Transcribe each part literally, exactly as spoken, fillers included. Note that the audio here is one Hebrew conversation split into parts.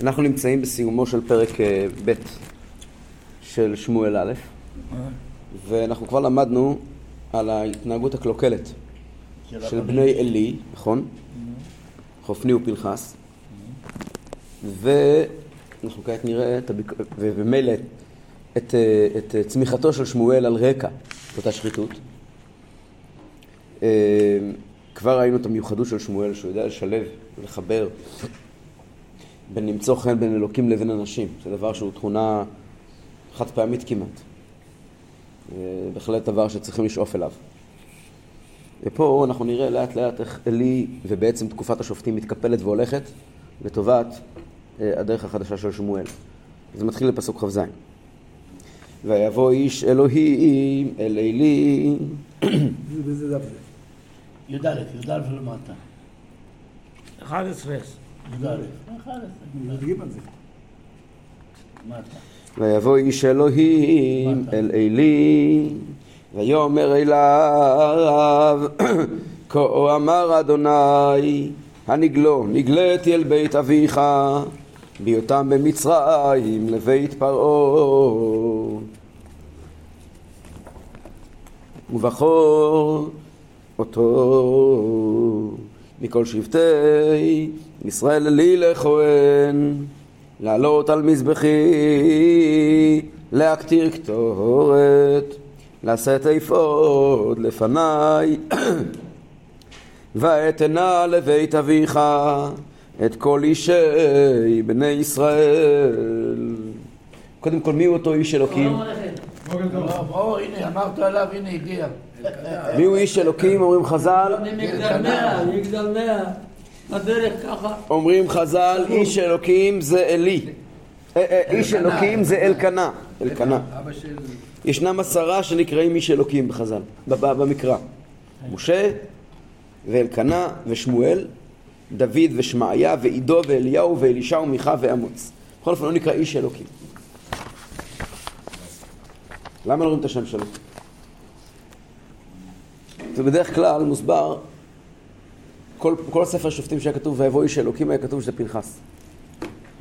אנחנו נמצאים בסיומו של פרק ב' של שמואל א', ואנחנו כבר למדנו על ההתנהגות הקלוקלת של בני אלי, נכון? חופני ופלחס. ואנחנו כעת נראה את הביק... ובמילא את, את צמיחתו של שמואל על רקע אותה שחיתות. כבר ראינו את המיוחדות של שמואל, שהוא יודע לשלב ולחבר בין למצוא חן בין אלוקים לבין אנשים. זה דבר שהוא תכונה חד פעמית כמעט. בהחלט דבר שצריכים לשאוף אליו. ופה אנחנו נראה לאט לאט איך אלי ובעצם תקופת השופטים מתקפלת והולכת לטובת הדרך החדשה של שמואל. זה מתחיל לפסוק חבזיים. ויבוא איש אלוהים אל אלי. זה דף זה. י"א, י"א ולמטה. אחת עשרה. י"א. אחת עשרה. נדגים על זה. מטה. ויבוא איש אלוהים אל אלי. ויאמר אליו, כה אמר אדוני, הנגלו, נגלתי אל בית אביך, בהיותם במצרים לבית פרעה. ובחור אותו מכל שבטי ישראל לי לכהן, לעלות על מזבחי, להקטיר קטורת, לשאת אפוד לפניי, ואתנה לבית אביך את כל אישי בני ישראל. קודם כל, מי הוא אותו איש אלוקים? או, הנה, אמרת עליו, הנה הגיע. מי הוא איש אלוקים? אומרים חז"ל. מגדלניה, מגדלניה. הדרך ככה. אומרים חז"ל, איש אלוקים זה אלי. איש אלוקים זה אלקנה. אלקנה. ישנם עשרה שנקראים איש אלוקים בחז"ל, במקרא. משה ואלקנה ושמואל, דוד ושמעיה ועידו ואליהו ואלישע ומיכה ואמוץ. בכל אופן לא נקרא איש אלוקים. למה לא רואים את השם שלו? ובדרך כלל מוסבר, כל, כל ספר השופטים שהיה כתוב ויבוא איש אלוקים היה כתוב שזה פנחס.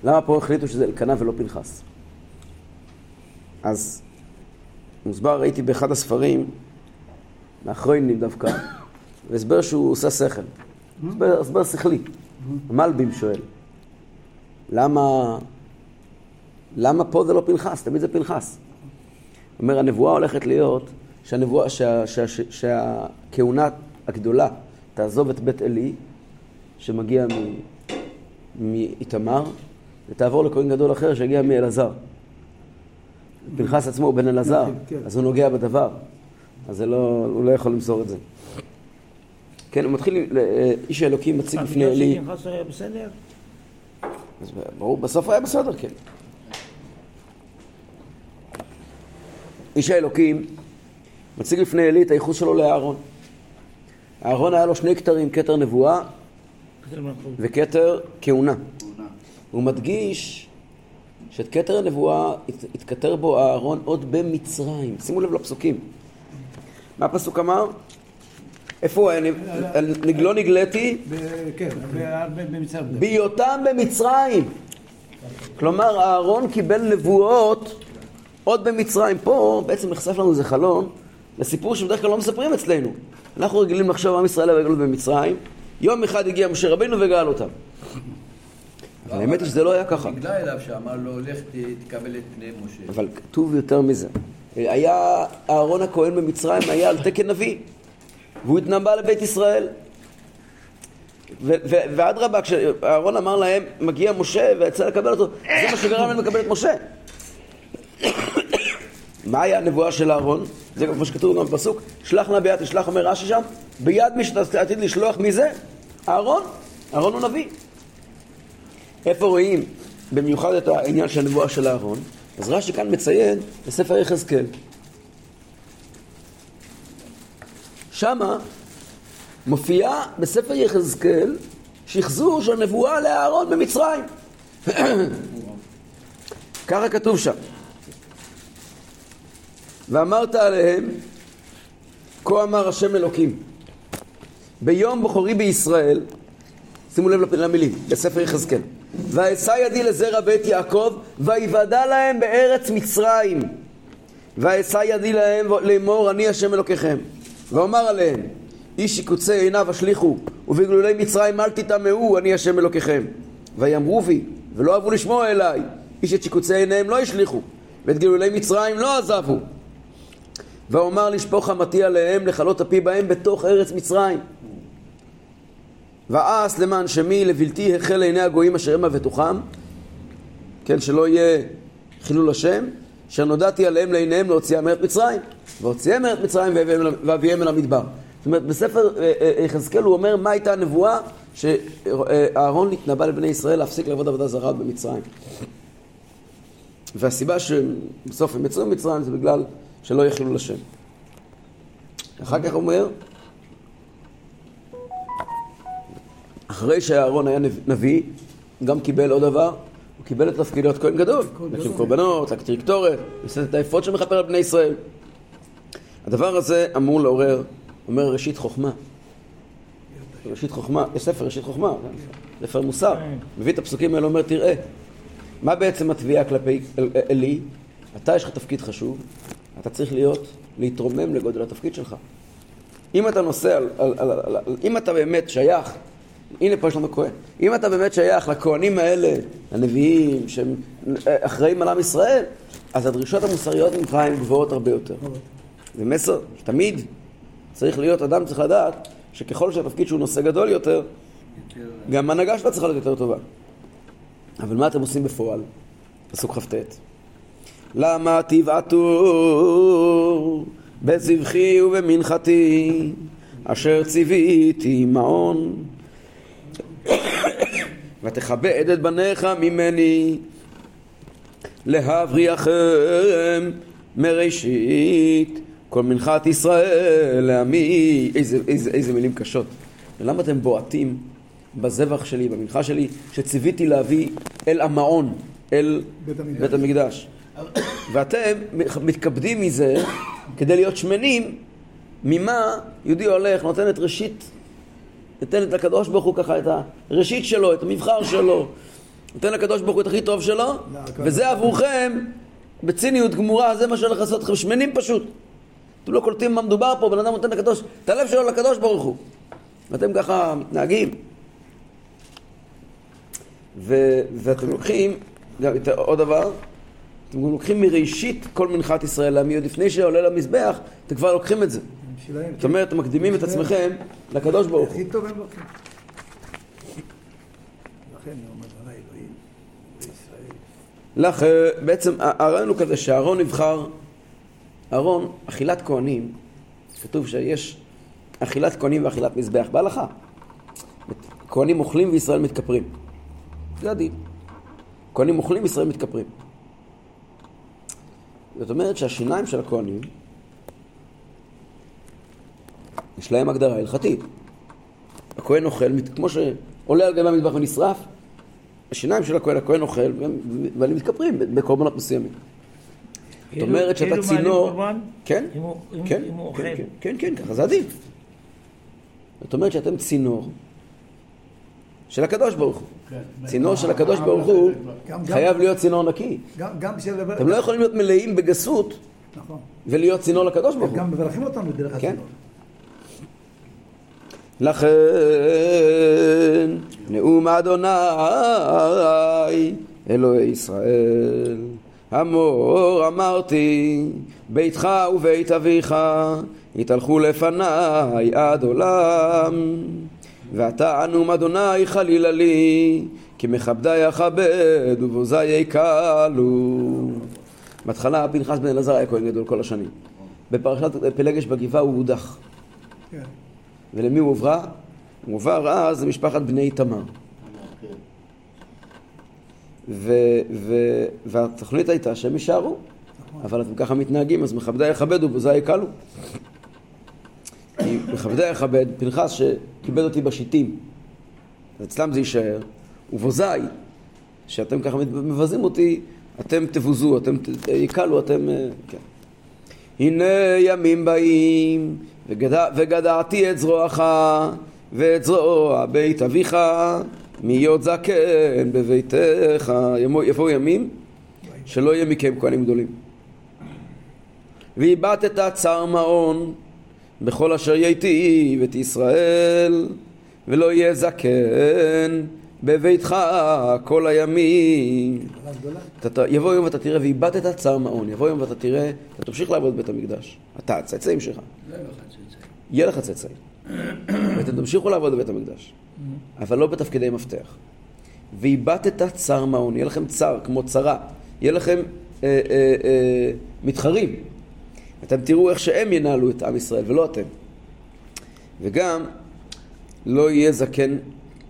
למה פה החליטו שזה אלקנה ולא פנחס? אז מוסבר, ראיתי באחד הספרים, מאחרונים דווקא, והסבר שהוא עושה שכל. הסבר שכלי. המלבים שואל, למה, למה פה זה לא פנחס? תמיד זה פנחס. אומר, הנבואה הולכת להיות שהנבואה, שה, שה, שה, שהכהונה הגדולה תעזוב את בית אלי, שמגיע מאיתמר, ותעבור לכהן גדול אחר שהגיע מאלעזר. פנחס עצמו הוא בן אלעזר, אז הוא נוגע בדבר. אז הוא לא יכול למסור את זה. כן, הוא מתחיל, איש האלוקים מציג לפני אלי. פנחס היה בסדר? ברור, בסוף היה בסדר, כן. איש האלוקים מציג לפני אלי את הייחוס שלו לאהרון. אהרון היה לו שני כתרים, כתר נבואה וכתר כהונה. הוא מדגיש שאת כתר הנבואה התכתר בו אהרון עוד במצרים. שימו לב לפסוקים. מה הפסוק אמר? איפה הוא היה? נגלו נגלתי? כן, במצרים. בהיותם במצרים. כלומר, אהרון קיבל נבואות עוד במצרים. פה בעצם נחשף לנו איזה חלון לסיפור שבדרך כלל לא מספרים אצלנו. אנחנו רגילים לחשוב עם ישראל בגלות במצרים. יום אחד הגיע משה רבינו וגאל אותם. אבל האמת היא שזה לא היה ככה. נגלה אליו שאמר לו, לך תקבל את פני משה. אבל כתוב יותר מזה. היה אהרון הכהן במצרים, היה על תקן נביא. והוא התנבא לבית ישראל. ועד רבה, כשאהרון אמר להם, מגיע משה ויצא לקבל אותו, זה מה שגרם להם לקבל את משה. מה היה הנבואה של אהרון? זה כמו שכתוב גם בפסוק, שלח נא ביד, תשלח אומר רש"י שם, ביד מי שאתה עתיד לשלוח מזה, אהרון, אהרון הוא נביא. איפה רואים במיוחד את העניין של הנבואה של אהרון? אז רש"י כאן מציין בספר יחזקאל. שמה מופיעה בספר יחזקאל שחזור של נבואה לאהרון במצרים. ככה כתוב שם. ואמרת עליהם, כה אמר השם אלוקים, ביום בחורי בישראל, שימו לב למילים, בספר יחזקאל, וישא ידי לזרע בית יעקב ויוודע להם בארץ מצרים וישא ידי להם לאמור אני השם אלוקיכם ואומר עליהם איש יקוצה עיניו השליחו ובגלולי מצרים אל תטמאו אני השם אלוקיכם ויאמרו בי ולא אהבו לשמוע אליי איש את שקוצי עיניהם לא השליחו ואת גלולי מצרים לא עזבו ואומר לשפוך חמתי עליהם לחלות הפי בהם בתוך ארץ מצרים ואס למען שמי לבלתי החל עיני הגויים אשר הם הבטוחם כן שלא יהיה חילול השם שנודעתי עליהם לעיניהם להוציאה מארץ מצרים והוציאה מארץ מצרים ואביהם אל המדבר. זאת אומרת בספר יחזקאל הוא אומר מה הייתה הנבואה שאהרון נתנבא לבני ישראל להפסיק לעבוד עבודה זרה במצרים והסיבה שבסוף הם יצאו במצרים זה בגלל שלא יחילו לשם. אחר כך אומר אחרי שאהרון היה נביא גם קיבל עוד דבר, הוא קיבל את תפקידות כהן גדול, להקריב קורבנות, להקטיר קטורת, לשאת את האפוד שמכפר על בני ישראל. הדבר הזה אמור לעורר, אומר ראשית חוכמה, ראשית חוכמה, יש ספר ראשית חוכמה, ספר מוסר, מביא את הפסוקים האלה אומר תראה מה בעצם התביעה כלפי אלי? אתה יש לך תפקיד חשוב, אתה צריך להיות, להתרומם לגודל התפקיד שלך. אם אתה נושא, על, על, על, על, על, אם אתה באמת שייך, הנה פה יש לנו כהן, אם אתה באמת שייך לכהנים האלה, הנביאים, שהם אחראים על עם ישראל, אז הדרישות המוסריות ממך הן גבוהות הרבה יותר. זה מסר, תמיד צריך להיות, אדם צריך לדעת, שככל שהתפקיד שהוא נושא גדול יותר, גם ההנהגה שלה צריכה להיות יותר טובה. אבל מה אתם עושים בפועל? פסוק חפתית. למה תבעתו בזבחי ובמנחתי אשר ציוויתי מעון ותכבד את בניך ממני להבריחם מראשית כל מנחת ישראל לעמי. איזה, איזה, איזה מילים קשות. ולמה אתם בועטים בזבח שלי, במנחה שלי, שציוויתי להביא אל המעון, אל בית המקדש, בית המקדש. ואתם מתכבדים מזה כדי להיות שמנים ממה יהודי הולך, נותן את ראשית, נותן את הקדוש ברוך הוא ככה את הראשית שלו, את המבחר שלו, נותן לקדוש ברוך הוא את הכי טוב שלו, וזה עבורכם בציניות גמורה, זה מה שהולך לעשות אתכם שמנים פשוט. אתם לא קולטים מה מדובר פה, בן אדם נותן לקדוש, את הלב שלו לקדוש ברוך הוא, ואתם ככה מתנהגים. ו- ואתם לוקחים, עוד דבר, אתם לוקחים מראשית כל מנחת ישראל לעמי, עוד לפני שעולה למזבח, אתם כבר לוקחים את זה. זאת אומרת, אתם מקדימים את עצמכם לקדוש ברוך הוא. לכן, בעצם, הרעיון הוא כזה שאהרון נבחר, אהרון, אכילת כהנים, כתוב שיש אכילת כהנים ואכילת מזבח בהלכה. כהנים אוכלים וישראל מתכפרים. זה הדין. כהנים אוכלים, ישראל מתכפרים. זאת אומרת שהשיניים של הכהנים יש להם הגדרה הלכתית. הכהן אוכל, כמו שעולה על גבי המטבח ונשרף, השיניים של הכהן, הכהן אוכל, והם מתכפרים בקורבנות מסוימים. זאת אומרת שאתה צינור... כן, כן, כן, כן, ככה זה הדין. זאת אומרת שאתם צינור של הקדוש ברוך הוא. צינור של הקדוש ברוך הוא חייב להיות צינור נקי. אתם לא יכולים להיות מלאים בגסות ולהיות צינור לקדוש ברוך הוא. גם מברכים אותנו דרך הצינור. לכן נאום אדוני אלוהי ישראל אמור אמרתי ביתך ובית אביך יתהלכו לפניי עד עולם ואתה אנו אדוני חלילה לי, כי מכבדי אכבד ובוזי יקלו. בהתחלה פנחס בן אלעזר היה כהן גדול כל השנים. בפרשת פלגש בגבעה הוא הודח. ולמי הוא עוברה? הוא עובר אז למשפחת בני תמר. והתכלית הייתה שהם יישארו, אבל אתם ככה מתנהגים, אז מכבדי אכבד ובוזי יקלו. מכבדי יכבד, פנחס שכיבד אותי בשיטים, אז אצלם זה יישאר, ובוזי, שאתם ככה מבזים אותי, אתם תבוזו, אתם יקלו, אתם... כן. הנה ימים באים, וגד... וגדעתי את זרועך, ואת זרוע בית אביך, מיות זקן בביתך, יבואו ימים שלא יהיה מכם כהנים גדולים. ואיבדת צער מעון בכל אשר ייתי ואת ישראל, ולא יהיה זקן בביתך כל הימים. יבוא יום ואתה תראה, ואיבדת צער מעון, יבוא יום ואתה תראה, אתה תמשיך לעבוד בית המקדש, אתה הצאצאים שלך, יהיה לך צאצאים, ואתם תמשיכו לעבוד בבית המקדש, אבל לא בתפקידי מפתח. ואיבדת צער מעון, יהיה לכם צער כמו צרה, יהיה לכם אה, אה, אה, מתחרים, אתם תראו איך שהם ינהלו את עם ישראל ולא אתם. וגם לא יהיה זקן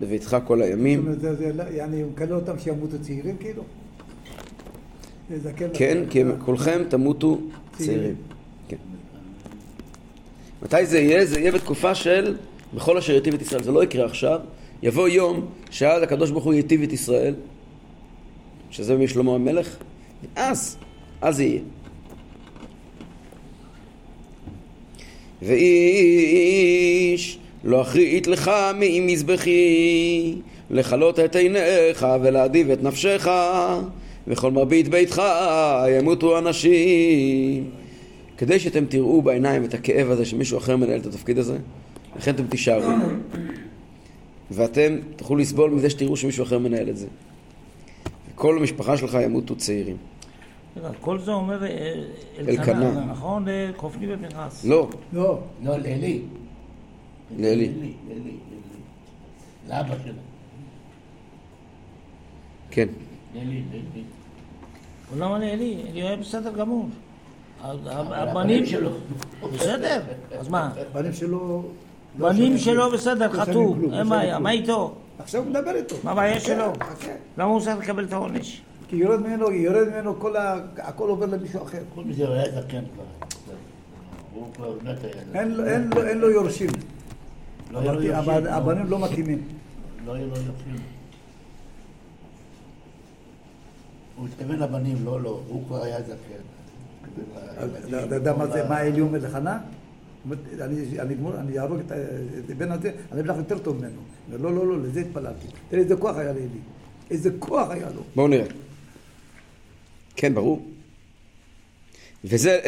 בביתך כל הימים. זאת אומרת, זה קלו אותם שימותו צעירים כאילו? כן, כי כולכם תמותו צעירים. מתי זה יהיה? זה יהיה בתקופה של בכל אשר ייטיב את ישראל. זה לא יקרה עכשיו. יבוא יום שעד הקדוש ברוך הוא ייטיב את ישראל, שזה משלמה המלך, ואז, אז יהיה. ואיש לא אחרית לך ממזבחי, לחלות את עיניך ולהדיב את נפשך, וכל מרבית ביתך ימותו אנשים. כדי שאתם תראו בעיניים את הכאב הזה שמישהו אחר מנהל את התפקיד הזה, לכן אתם תישארו, ואתם תוכלו לסבול מזה שתראו שמישהו אחר מנהל את זה, וכל המשפחה שלך ימותו צעירים. כל זה אומר אלקנה, נכון? כופני ובנחס. לא. לא, לא, לאלי. לאלי. לאלי, לאלי. לאבא שלו. כן. לאלי, לאלי. למה לאלי? אלי היה בסדר גמור. הבנים שלו. בסדר? אז מה? הבנים שלו... בנים שלו בסדר, חטאו. מה איתו? עכשיו מדבר איתו. מה הבעיה שלו? למה הוא צריך לקבל את העונש? כי יורד ממנו, יורד ממנו, הכל עובר למישהו אחר. כל מזה הוא היה זקן כבר. אין לו יורשים. הבנים לא מתאימים. לא יהיו לו יורשים. הוא התכוון לבנים, לא, לא. הוא כבר היה זקן. אתה יודע מה אלי אומר לחנה? אני אהרוג את הבן הזה, אני אבלח יותר טוב ממנו. לא, לא, לא, לזה התפללתי. תראה איזה כוח היה לאלי. איזה כוח היה לו. בואו נראה. כן, ברור. וזה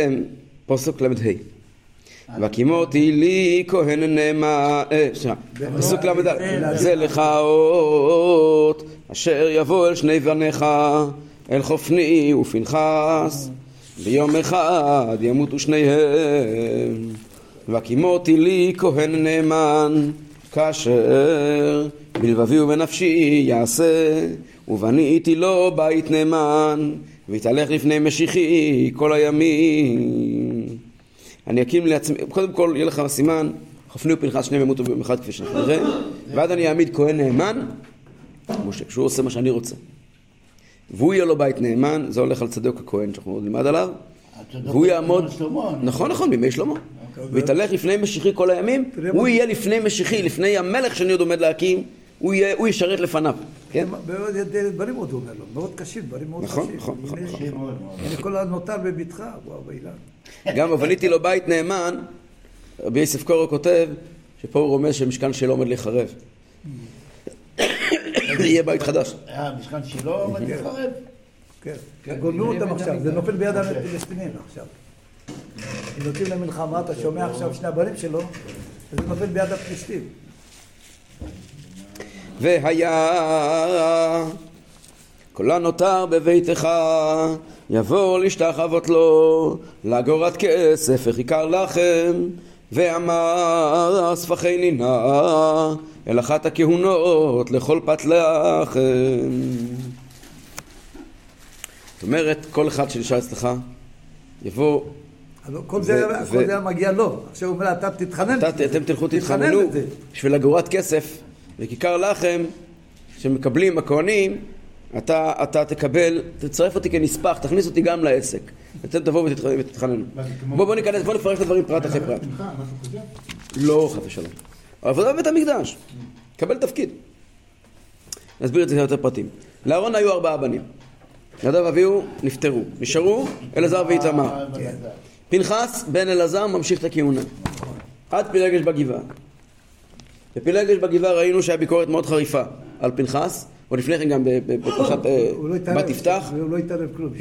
פוסוק למד ה' והקימותי לי כהן נאמן, פסוק למד ה' זה לך אות אשר יבוא אל שני בניך אל חופני ופנחס, ביום אחד ימותו שניהם. והקימותי לי כהן נאמן כאשר בלבבי ובנפשי יעשה, ובניתי לו בית נאמן, והתהלך לפני משיחי כל הימים. אני אקים לעצמי, קודם כל יהיה לך סימן, חופני ופנחס שניהם ימותו ביום אחד כפי שאנחנו נראה, ועד אני אעמיד כהן נאמן, משה, שהוא עושה מה שאני רוצה. והוא יהיה לו בית נאמן, זה הולך על צדוק הכהן שאנחנו עוד נלמד עליו, והוא יעמוד, נכון נכון, בימי שלמה. והתהלך לפני משיחי כל הימים, הוא יהיה לפני משיחי, לפני המלך שאני עוד עומד להקים, הוא ישרת לפניו. דברים עוד אומר לו, מאוד קשים, דברים מאוד קשים. נכון, נכון. כל הנותר בביתך, וואו, אילן. גם הבניתי לו בית נאמן, רבי יוסף קורו כותב, שפה הוא רומז שמשכן שלו עומד להיחרב. זה יהיה בית חדש. המשכן שלו עומד להיחרב? כן. גוננו אותם עכשיו, זה נופל ביד הפלסטינים עכשיו. אם נותנים למלחמה, אתה שומע עכשיו שני הבנים שלו, וזה נופל ביד הפלסטינים. והיה כל הנותר בביתך יבוא להשתחוות לו לאגורת כסף וכיכר לחם, ואמר ספחי נינה אל אחת הכהונות לכל פת לחם. זאת אומרת, כל אחד שנשאר אצלך יבוא. כל זה היה מגיע לו. עכשיו הוא אומר, אתה תתחנן. אתם תלכו תתחננו בשביל אגורת כסף וכיכר לחם שמקבלים הכהנים, אתה, אתה תקבל, תצרף אותי כנספח, תכניס אותי גם לעסק. אתם תבואו ותתחננו. בוא, בוא ניכנס, בוא נפרש את הדברים פרט אחרי פרט. לא, חס ושלום. עבודה בבית המקדש. קבל תפקיד. נסביר את זה יותר פרטים. לאהרון היו ארבעה בנים. נדב אביהו נפטרו. נשארו אלעזר ואיתמר. פנחס בן אלעזר ממשיך את הכהונה. עד פילגש בגבעה. בפילגש בגבעה ראינו שהביקורת מאוד חריפה. על פנחס, ולפני כן גם בפרשת בת יפתח. הוא לא התערב כלום.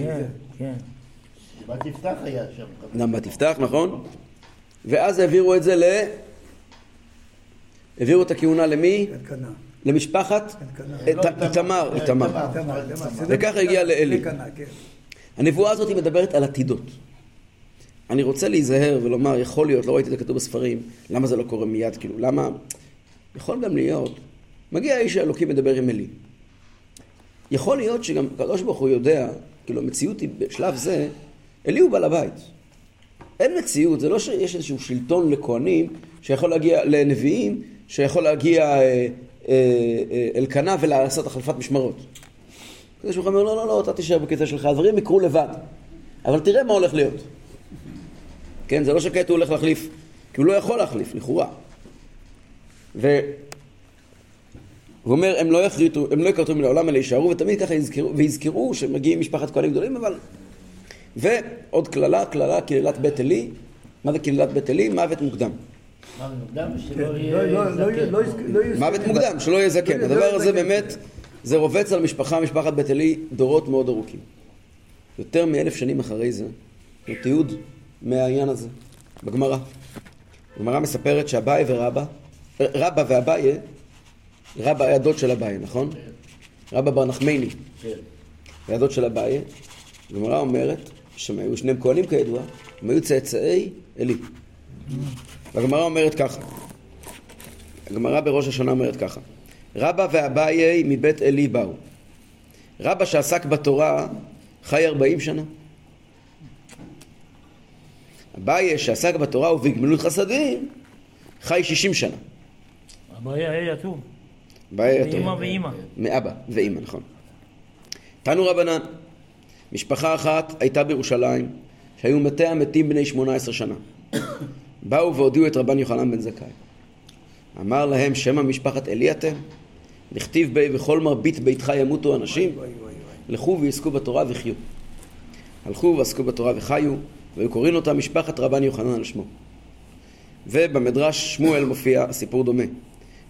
בת יפתח היה שם. גם בת יפתח, נכון? ואז העבירו את זה ל... העבירו את הכהונה למי? אלקנה. למשפחת? אלקנה. איתמר. איתמר. וככה הגיע לאלי. אלקנה, כן. הנבואה הזאת היא מדברת על עתידות. אני רוצה להיזהר ולומר, יכול להיות, לא ראיתי את זה כתוב בספרים, למה זה לא קורה מיד, כאילו, למה? יכול גם להיות, מגיע האיש האלוקי מדבר עם אלי. יכול להיות שגם הקדוש ברוך הוא יודע, כאילו, המציאות היא בשלב זה, אלי הוא בעל הבית. אין מציאות, זה לא שיש איזשהו שלטון לכהנים, שיכול להגיע לנביאים, שיכול להגיע אה, אה, אה, אלקנה ולעשות החלפת משמרות. הקדוש ברוך הוא אומר, לא, לא, לא, אתה תישאר בקצה שלך, הדברים יקרו לבד. אבל תראה מה הולך להיות. כן, זה לא שכעת הוא הולך להחליף, כי הוא לא יכול להחליף, לכאורה. והוא אומר, הם לא יחריטו, הם לא יקרטו מן העולם, אלא יישארו, ותמיד ככה יזכרו, ויזכרו שמגיעים משפחת כהנים גדולים, אבל... ועוד כללה, כללה, קללת בית אלי. מה זה קללת בית אלי? מוות מוקדם. מוות מוקדם, שלא יהיה זקן. מוות מוקדם, שלא יהיה זקן. הדבר הזה באמת, זה רובץ על משפחה, משפחת בית אלי, דורות מאוד ארוכים. יותר מאלף שנים אחרי זה, הוא תיעוד מהעניין הזה, בגמרא. הגמרא מספרת שהבאי ורבא, רבא והבאי, רבא היה דוד של הבאי, נכון? רבא בר נחמני, היה דוד של הבאי. הגמרא אומרת שהם היו שניהם כהנים כידוע, הם היו צאצאי אלי. והגמרא אומרת ככה, הגמרא בראש השנה אומרת ככה, רבא והבאי מבית אלי באו. רבא שעסק בתורה חי ארבעים שנה. הבעיה שעסק בתורה ובגמילות חסדים חי שישים שנה. הבעיה היה יתום. הבעיה יתום. מאמא ואמא. מאבא ואמא, נכון. תנו רבנן, משפחה אחת הייתה בירושלים שהיו מתה מתים בני שמונה עשרה שנה. באו והודיעו את רבן יוחנן בן זכאי. אמר להם, שמא משפחת אלי אתם, נכתיב בי וכל מרבית ביתך ימותו אנשים, לכו ועסקו בתורה וחיו. הלכו ועסקו בתורה וחיו. והיו קוראים אותה משפחת רבן יוחנן על שמו. ובמדרש שמואל מופיע סיפור דומה.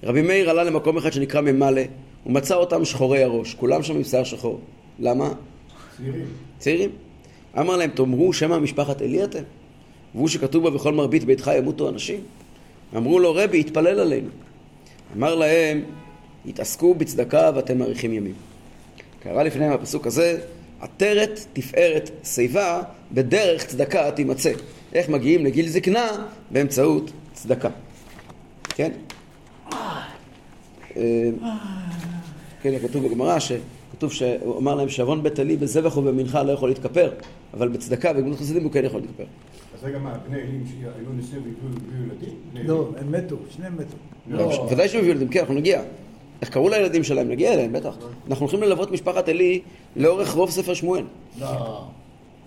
רבי מאיר עלה למקום אחד שנקרא ממלא, ומצא אותם שחורי הראש, כולם שם עם שיער שחור. למה? צעירים. צעירים. אמר להם, תאמרו שמא משפחת אלי אתם, והוא שכתוב בה וכל מרבית ביתך ימותו אנשים. אמרו לו, רבי, התפלל עלינו. אמר להם, התעסקו בצדקה ואתם מאריכים ימים. קרא לפניהם הפסוק הזה, עטרת תפארת שיבה בדרך צדקה תימצא. איך מגיעים לגיל זקנה? באמצעות צדקה. כן? כן, כתוב בגמרא שכתוב שהוא אמר להם שעוון בית אלי בזבח ובמנחה לא יכול להתכפר, אבל בצדקה ובגמילות חסדים הוא כן יכול להתכפר. אז זה גם בני אלים שהיו נשאים והביאו ילדים? לא, הם מתו, שניהם מתו. ודאי שהם הביאו ילדים, כן, אנחנו נגיע. איך קראו לילדים שלהם? נגיע אליהם, בטח. אנחנו הולכים ללוות משפחת אלי לאורך רוב ספר שמואל. לא.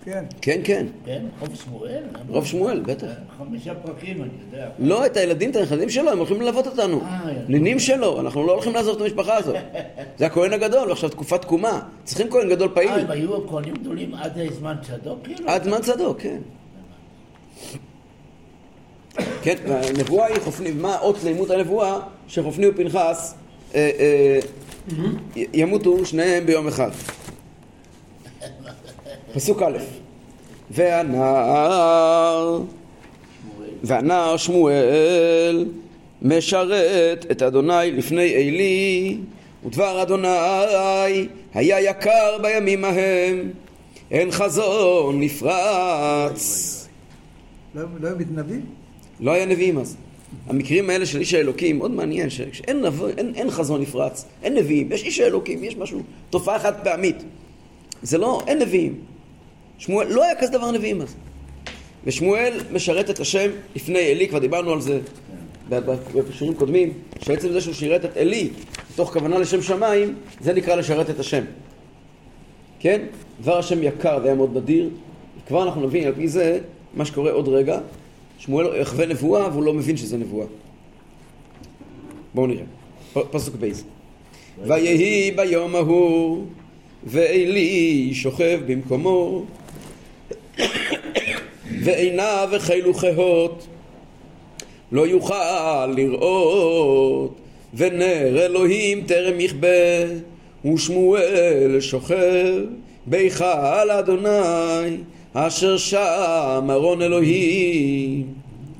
כן. כן, כן. כן, רוב שמואל? רוב שמואל, בטח. חמישה פרקים, אני יודע. לא, את הילדים, את הנכדים שלו, הם הולכים ללוות אותנו. נינים שלו, אנחנו לא הולכים לעזוב את המשפחה הזאת. זה הכהן הגדול, עכשיו תקופת תקומה. צריכים כהן גדול פעיל. אה, הם היו הכהנים גדולים עד זמן צדוק? עד זמן צדוק, כן. כן, הנבואה היא חופני, מה עוד לימוד הנבואה שחופני ופנחס ימותו שניהם ביום אחד. פסוק א', והנער והנער שמואל משרת את אדוני לפני אלי, ודבר אדוני היה יקר בימים ההם, אין חזון נפרץ. לא היה מתנבאים? לא היה נביאים אז. המקרים האלה של איש האלוקים, עוד מעניין שאין נבוא, אין, אין חזון נפרץ, אין נביאים, יש איש האלוקים, יש משהו, תופעה חד פעמית. זה לא, אין נביאים. שמואל, לא היה כזה דבר נביאים אז. ושמואל משרת את השם לפני אלי, כבר דיברנו על זה בשירים קודמים, שעצם זה שהוא שירת את אלי, תוך כוונה לשם שמיים, זה נקרא לשרת את השם. כן? דבר השם יקר והיה מאוד בדיר, כבר אנחנו נבין על פי זה מה שקורה עוד רגע, שמואל יחווה נבואה, והוא לא מבין שזה נבואה. בואו נראה. פסוק בייס. ויהי ביום ההוא, ואלי שוכב במקומו, ועיניו החלו כהות, לא יוכל לראות, ונר אלוהים טרם יכבה, ושמואל שוכב בהיכל אדוני אשר שם ארון אלוהים.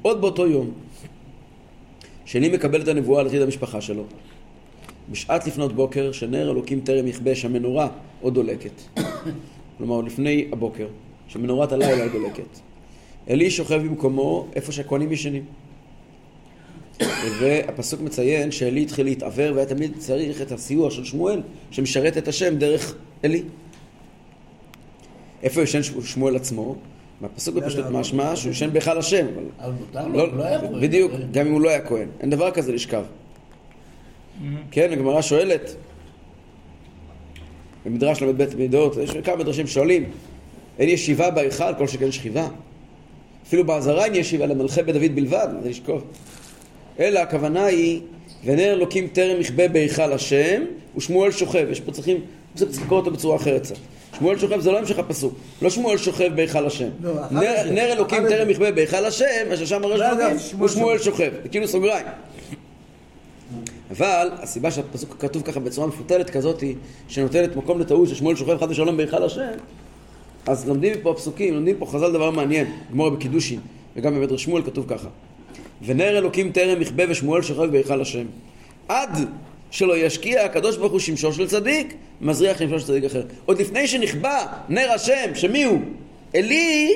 עוד באותו יום שני מקבל את הנבואה על עתיד המשפחה שלו, בשעת לפנות בוקר שנר אלוקים טרם יכבה, שהמנורה עוד דולקת. כלומר עוד לפני הבוקר, שמנורת הלילה עוד דולקת, אלי שוכב במקומו איפה שהכוהנים ישנים. והפסוק מציין שאלי התחיל להתעבר והיה תמיד צריך את הסיוע של שמואל שמשרת את השם דרך אלי. איפה ישן שמואל עצמו? מהפסוק בפשוט משמע שהוא ישן בהיכל השם. בדיוק, גם אם הוא לא היה כהן. אין דבר כזה לשכב. כן, הגמרא שואלת במדרש למד בית מידות, יש כמה מדרשים שואלים אין ישיבה בהיכל כל שכן שכיבה, אפילו בעזרה אין ישיבה למלכי בית דוד בלבד, זה לשכב. אלא הכוונה היא ונר אלוקים טרם יכבה בהיכל השם ושמואל שוכב. יש פה צריכים לקרוא אותו בצורה אחרת. שמואל שוכב זה לא המשך הפסוק, לא שמואל שוכב בהיכל השם, נר אלוקים טרם יכבה בהיכל השם אשר שם ארון אלוהים ושמואל שוכב, כאילו סוגריים. אבל הסיבה שהפסוק כתוב ככה בצורה מפותלת כזאת שנותנת מקום לטעות ששמואל שוכב חד ושלום בהיכל השם, אז לומדים פה הפסוקים, לומדים פה חז"ל דבר מעניין. גמורה בקידושין וגם במדרש שמואל כתוב ככה ונר אלוקים טרם יכבה ושמואל שוכב בהיכל השם עד שלא ישקיע הקדוש ברוך הוא שמשו של צדיק מזריח למשו של צדיק אחר. עוד לפני שנכבה נר השם שמי הוא? אלי,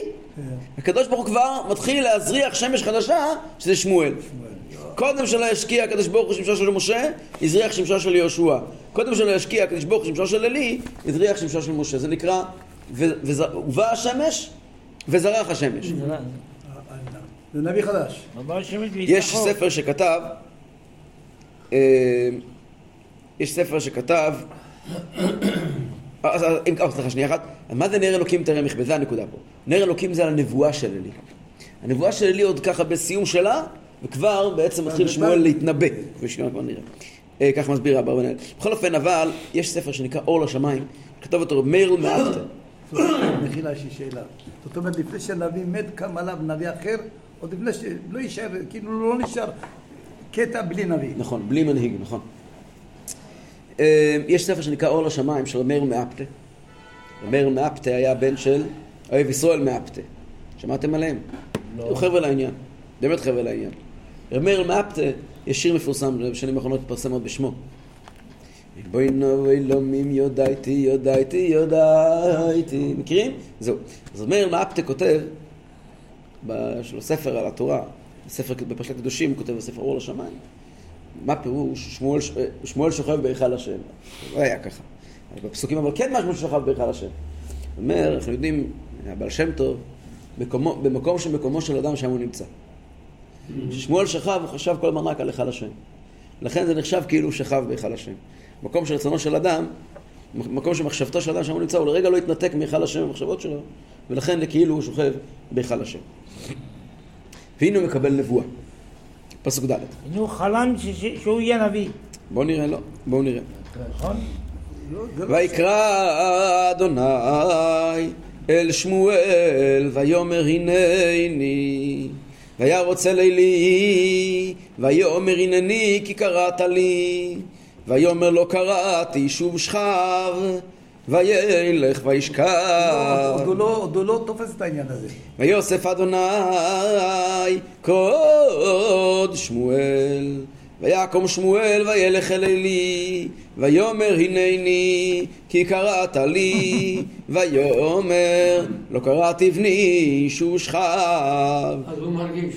הקדוש ברוך הוא כבר מתחיל להזריח שמש חדשה שזה שמואל. קודם שלא ישקיע הקדוש ברוך הוא שמשו של משה יזריח שמשו של יהושע, קודם שלא ישקיע הקדוש ברוך הוא שמשו של אלי יזריח שמשו של משה. זה נקרא ובא השמש וזרח השמש. זה נביא חדש. יש ספר שכתב יש ספר שכתב אז אם כך סליחה שנייה אחת, מה זה נר אלוקים תראה מכבד? זה הנקודה פה. נר אלוקים זה על הנבואה של אלי. הנבואה של אלי עוד ככה בסיום שלה וכבר בעצם מתחיל שמואל להתנבא. כך מסביר רב אברהם. בכל אופן אבל יש ספר שנקרא אור לשמיים, כתב אותו מאיר מאפטר. מכילה איזושהי שאלה, זאת אומרת לפני שהנביא מת קם עליו נביא אחר, עוד לפני שלא יישאר, כאילו לא נשאר קטע בלי נביא. נכון, בלי מנהיג, נכון. יש ספר שנקרא אור לשמיים של מאיר מאפטה. מאיר מאפטה היה בן של אוהב ישראל מאפטה. שמעתם עליהם? לא. הוא חבר לעניין, באמת חבר לעניין. מאיר מאפטה יש שיר מפורסם, שנים האחרונות התפרסם עוד בשמו. בואי נווי לומים יודעתי יודעתי יודעתי מכירים? זהו. אז מאיר מאפטה כותב בשלו ספר על התורה, ספר בפרשת קדושים, כותב בספר אור לשמיים מה פירוש? שמואל, שמואל שוכב בהיכל השם. לא היה ככה בפסוקים, אבל כן משמעו ששוכב בהיכל השם. אומר, אנחנו יודעים, הבעל שם טוב מקומו, במקום שמקומו של אדם שם הוא נמצא. כששמואל שכב הוא חשב כל הזמן רק על היכל השם, לכן זה נחשב כאילו שכב בהיכל השם. מקום שרצונו של אדם, מקום שמחשבתו של אדם שם הוא נמצא, הוא לרגע לא התנתק מהיכל השם ומחשבות שלו, ולכן כאילו הוא שוכב בהיכל השם. והנה הוא מקבל נבואה. פסוק ד'. הוא חלם שהוא יהיה נביא. בואו נראה, לא. בואו נראה. נכון? ויקרא אדוני אל שמואל ויאמר הנני. וירוץ אל עלי ויאמר הנני כי קראת לי. ויאמר לא קראתי שוב שכב. וילך וישכב. עוד הוא לא תופס את העניין הזה. ויוסף אדוני קוד שמואל ויקום שמואל וילך אל עלי ויאמר הנני כי קראת לי ויאמר לא קראתי בני שוב שכב. אז הוא מרגיש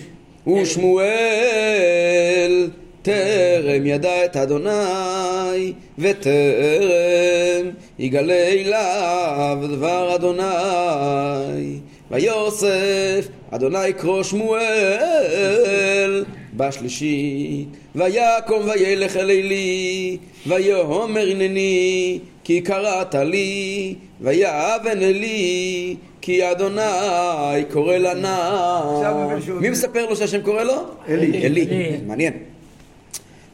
ושמואל טרם ידע את אדוני וטרם יגלה אליו דבר אדוני. ויוסף אדוני קרא שמואל בשלישית ויקום וילך אל עלי ויאמר הנני כי קראת לי ויאבן אלי כי אדוני קורא לנער. מי מספר לו שהשם קורא לו? אלי. אלי, מעניין.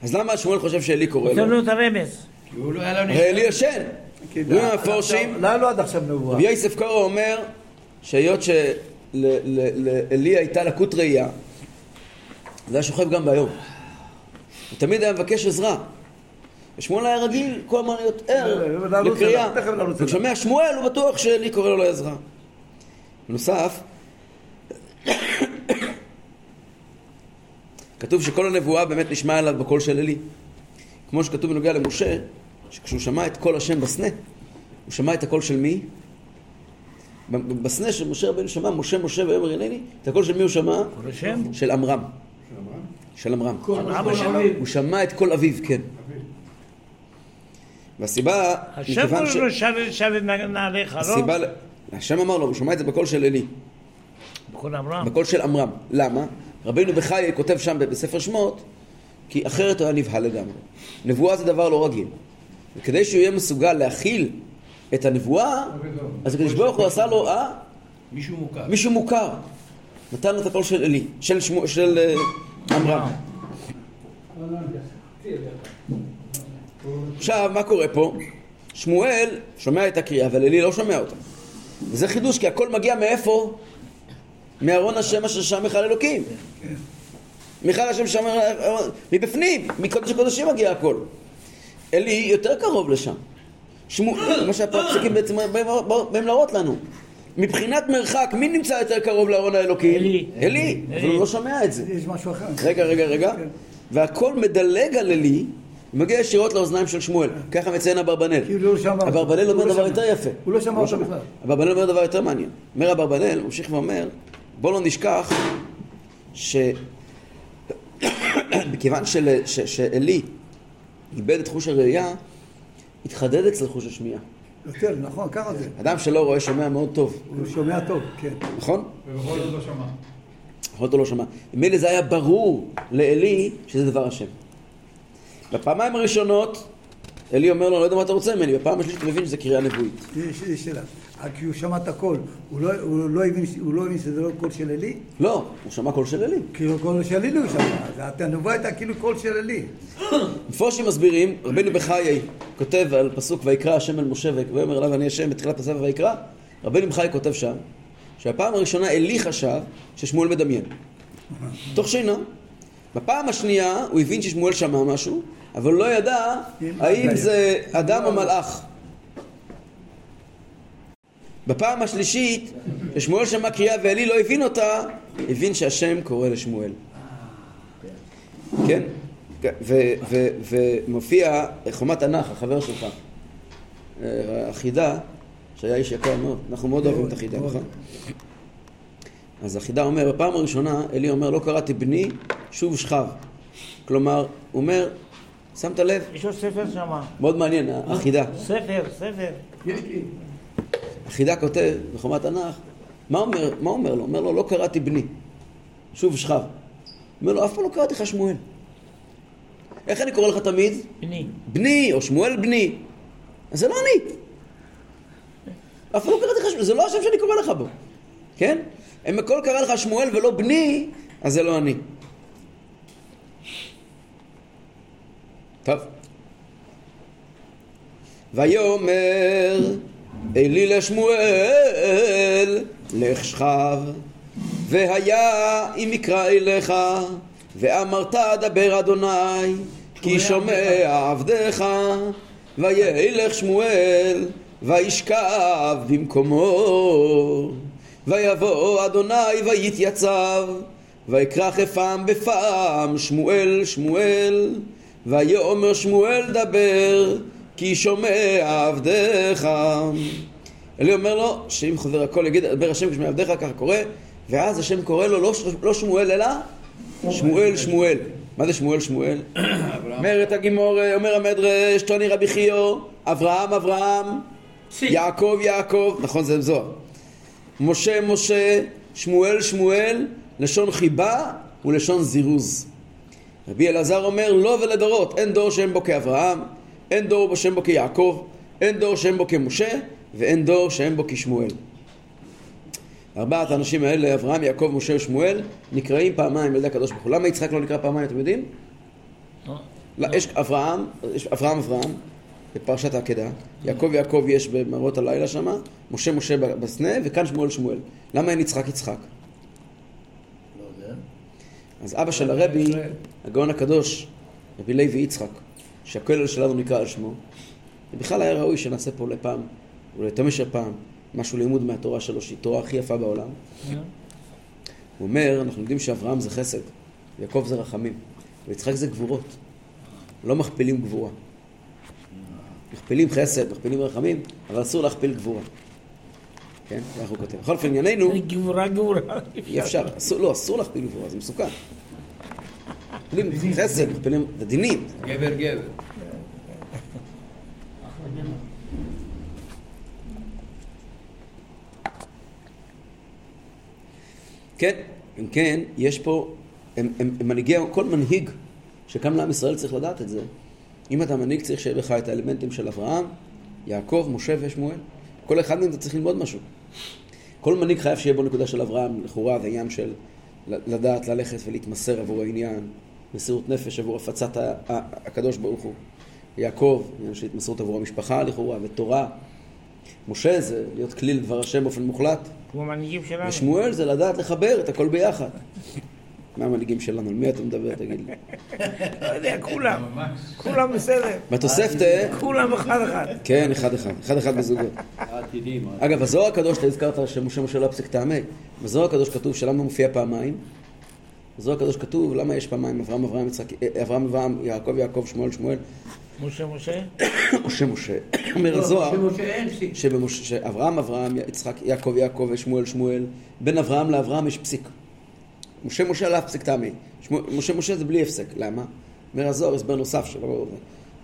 אז למה שמואל חושב שאלי קורא לו? נתנו את הרמז. אלי ישן. דברים מפורשים. לא לא עד עכשיו נבואה. רבי יוסף קארו אומר שהיות שאלי הייתה לקות ראייה, זה היה שוכב גם ביום. הוא תמיד היה מבקש עזרה. שמואל היה רגיל כל הזמן להיות ער לקריאה. וכששמע שמואל הוא בטוח שלי קורא לו עזרה. בנוסף, כתוב שכל הנבואה באמת נשמע עליו בקול של אלי. כמו שכתוב בנוגע למשה, שכשהוא שמע את קול השם בסנה, הוא שמע את הקול של מי? בסנה שמשה רבנו שמע, משה משה ויאמר אליני, את הקול של מי הוא שמע? של עמרם. של עמרם. הוא שמע את קול אביו, כן. והסיבה... השם הוא לא שווה נעליך, לא? הסיבה... השם אמר לו, הוא שומע את זה בקול של אלי. בקול עמרם. בקול של עמרם. למה? רבינו בחיי כותב שם בספר שמות, כי אחרת היה נבהל לגמרי. נבואה זה דבר לא רגיל. וכדי שהוא יהיה מסוגל להכיל את הנבואה, אז כדי שבוח הוא עשה לו, אה? מישהו מוכר. מישהו מוכר. נתן לו את הקול של אלי, של עמרם. עכשיו, מה קורה פה? שמואל שומע את הקריאה, אבל אלי לא שומע אותה. וזה חידוש, כי הכל מגיע מאיפה? מארון השם אשר שם מיכל אלוקים. מיכל השם שם, מבפנים, מקודש הקודשים מגיע הכל. אלי יותר קרוב לשם. שמואל, מה שהפרקסיקים בעצם באים להראות לנו. מבחינת מרחק, מי נמצא יותר קרוב לארון האלוקים? אלי. אלי, אבל הוא לא שומע את זה. יש משהו אחר. רגע, רגע, רגע. והכל מדלג על אלי, מגיע ישירות לאוזניים של שמואל. ככה מציין אברבנאל. אברבנאל אומר דבר יותר יפה. הוא לא שמע אותו בכלל. אברבנאל אומר דבר יותר מעניין. אומר אברבנאל, הוא ממשיך ואומר, בוא לא נשכח שבכיוון שאלי איבד את חוש הראייה, התחדד אצל חוש השמיעה. יותר, נכון, ככה זה. אדם שלא רואה שומע מאוד טוב. הוא שומע טוב, כן. נכון? ובכל זאת לא שמע. בכל זאת לא שמע. מילי זה היה ברור לאלי שזה דבר השם. בפעמיים הראשונות, אלי אומר לו, אני לא יודע מה אתה רוצה ממני, בפעם השלישית מבין שזה קריאה נבואית. יש שאלה, כי הוא שמע את הקול, הוא לא, הוא לא הבין, הוא לא הבין שזה לא קול של אלי? לא, הוא שמע קול של אלי. כאילו קול של אלי הוא שמע, הנבואה הייתה כאילו קול של אלי. מפורשים מסבירים, רבנו בחיי כותב על פסוק ויקרא השם אל משה ויאמר אליו אני השם בתחילת הספר ויקרא, רבנו בחיי כותב שם, שהפעם הראשונה אלי חשב ששמואל מדמיין. תוך שינה. בפעם השנייה הוא הבין ששמואל שמע משהו, אבל לא ידע האם זה אדם או מלאך. בפעם השלישית, ששמואל שמע קריאה ואלי לא הבין אותה, הבין שהשם קורא לשמואל. כן? ומופיע חומת ענך, החבר שלך, החידה, שהיה איש יקר מאוד, אנחנו מאוד אוהבים את החידה, נכון? אז החידה אומר, בפעם הראשונה, אלי אומר, לא קראתי בני, שוב שכב. כלומר, הוא אומר, שמת לב? יש לו ספר שמה. מאוד מעניין, החידה. ספר, ספר. החידה כותב בחומת ענך, מה אומר, מה אומר לו? אומר לו, לא קראתי בני, שוב שכב. אומר לו, אף פעם לא קראתי לך שמואל. איך אני קורא לך תמיד? בני. בני, או שמואל בני. אז זה לא אני. אף פעם לא קראתי לך שמואל, זה לא השם שאני קורא לך בו. כן? אם הכל קרא לך שמואל ולא בני, אז זה לא אני. טוב. ויאמר אלי לשמואל, לך שכב, והיה אם יקרא אליך, ואמרת דבר אדוני, כי שומע עבדך, וילך שמואל, וישכב במקומו. ויבוא אדוני ויתייצב, ויקרא חפם בפעם שמואל שמואל, ויאמר שמואל דבר, כי שומע עבדך. אלי אומר לו, שאם חוזר הכל יגיד, דבר השם כשמע עבדך, ככה קורא, ואז השם קורא לו, לא, לא שמואל אלא, שמואל שמואל. מה זה שמואל שמואל? מרת הגימור, אומר המדרש, טוני רבי חיו, אברהם אברהם, יעקב יעקב, נכון זה זוהר. משה משה, שמואל שמואל, לשון חיבה ולשון זירוז. רבי אלעזר אומר, לא ולדורות, אין דור שם בו כאברהם, אין דור שם בו כיעקב, אין דור שם בו כמשה, ואין דור שם בו כשמואל. ארבעת האנשים האלה, אברהם, יעקב, משה ושמואל, נקראים פעמיים על ידי הקדוש ברוך הוא. למה יצחק לא נקרא פעמיים, אתם יודעים? לא. לא, יש אברהם, יש אברהם אברהם, בפרשת העקדה, יעקב יעקב יש במרות הלילה שמה, משה משה בסנה, וכאן שמואל שמואל. למה אין יצחק יצחק? לא יודע. אז אבא של הרבי, הגאון הקדוש, רבי לוי ויצחק, שהכולל שלנו נקרא על שמו, ובכלל היה ראוי שנעשה פה לפעם, אולי תמש הפעם, משהו לימוד מהתורה שלו, שהיא תורה הכי יפה בעולם. Yeah. הוא אומר, אנחנו יודעים שאברהם זה חסד, יעקב זה רחמים, ויצחק זה גבורות. לא מכפילים גבורה. מכפילים חסד, מכפילים רחמים, אבל אסור להכפיל גבורה. כן? זה אנחנו כותב. בכל פעם ענייננו... גבורה, גבורה. אי אפשר. לא, אסור להכפיל גבורה, זה מסוכן. מכפילים חסד, מכפילים... זה דינים. גבר, גבר. כן, אם כן, יש פה... מנהיגי, כל מנהיג שקם לעם ישראל צריך לדעת את זה. אם אתה מנהיג צריך שיהיה לך את האלמנטים של אברהם, יעקב, משה ושמואל. כל אחד מהם אתה צריך ללמוד משהו. כל מנהיג חייב שיהיה בו נקודה של אברהם, לכאורה, ועניין של לדעת, ללכת ולהתמסר עבור העניין, מסירות נפש עבור הפצת הקדוש ברוך הוא. יעקב, עניין של התמסרות עבור המשפחה, לכאורה, ותורה. משה זה להיות כליל דבר השם באופן מוחלט. כמו מנהיגים שלנו. ושמואל זה לדעת לחבר את הכל ביחד. מה המנהיגים שלנו? על מי אתה מדבר? תגיד לי. לא יודע, כולם. כולם בסדר. בתוספת... כולם אחד אחד. כן, אחד אחד. אחד אחד בזוגות. אגב, הזוהר הקדוש, אתה הזכרת שמשה משה לא הפסיק טעמי. בזוהר הקדוש כתוב שלמה מופיע פעמיים. בזוהר הקדוש כתוב למה יש פעמיים. אברהם, אברהם, אברהם, אברהם, יעקב, יעקב, שמואל, שמואל. משה משה? משה משה. אומר הזוהר שאברהם, אברהם, יצחק, יעקב, יעקב, שמואל, שמואל. בין אברהם לאברהם יש פסיק. משה משה לא הפסיק טעמי. משה משה זה בלי הפסק. למה? אומר הזוהר הסבר נוסף שלא...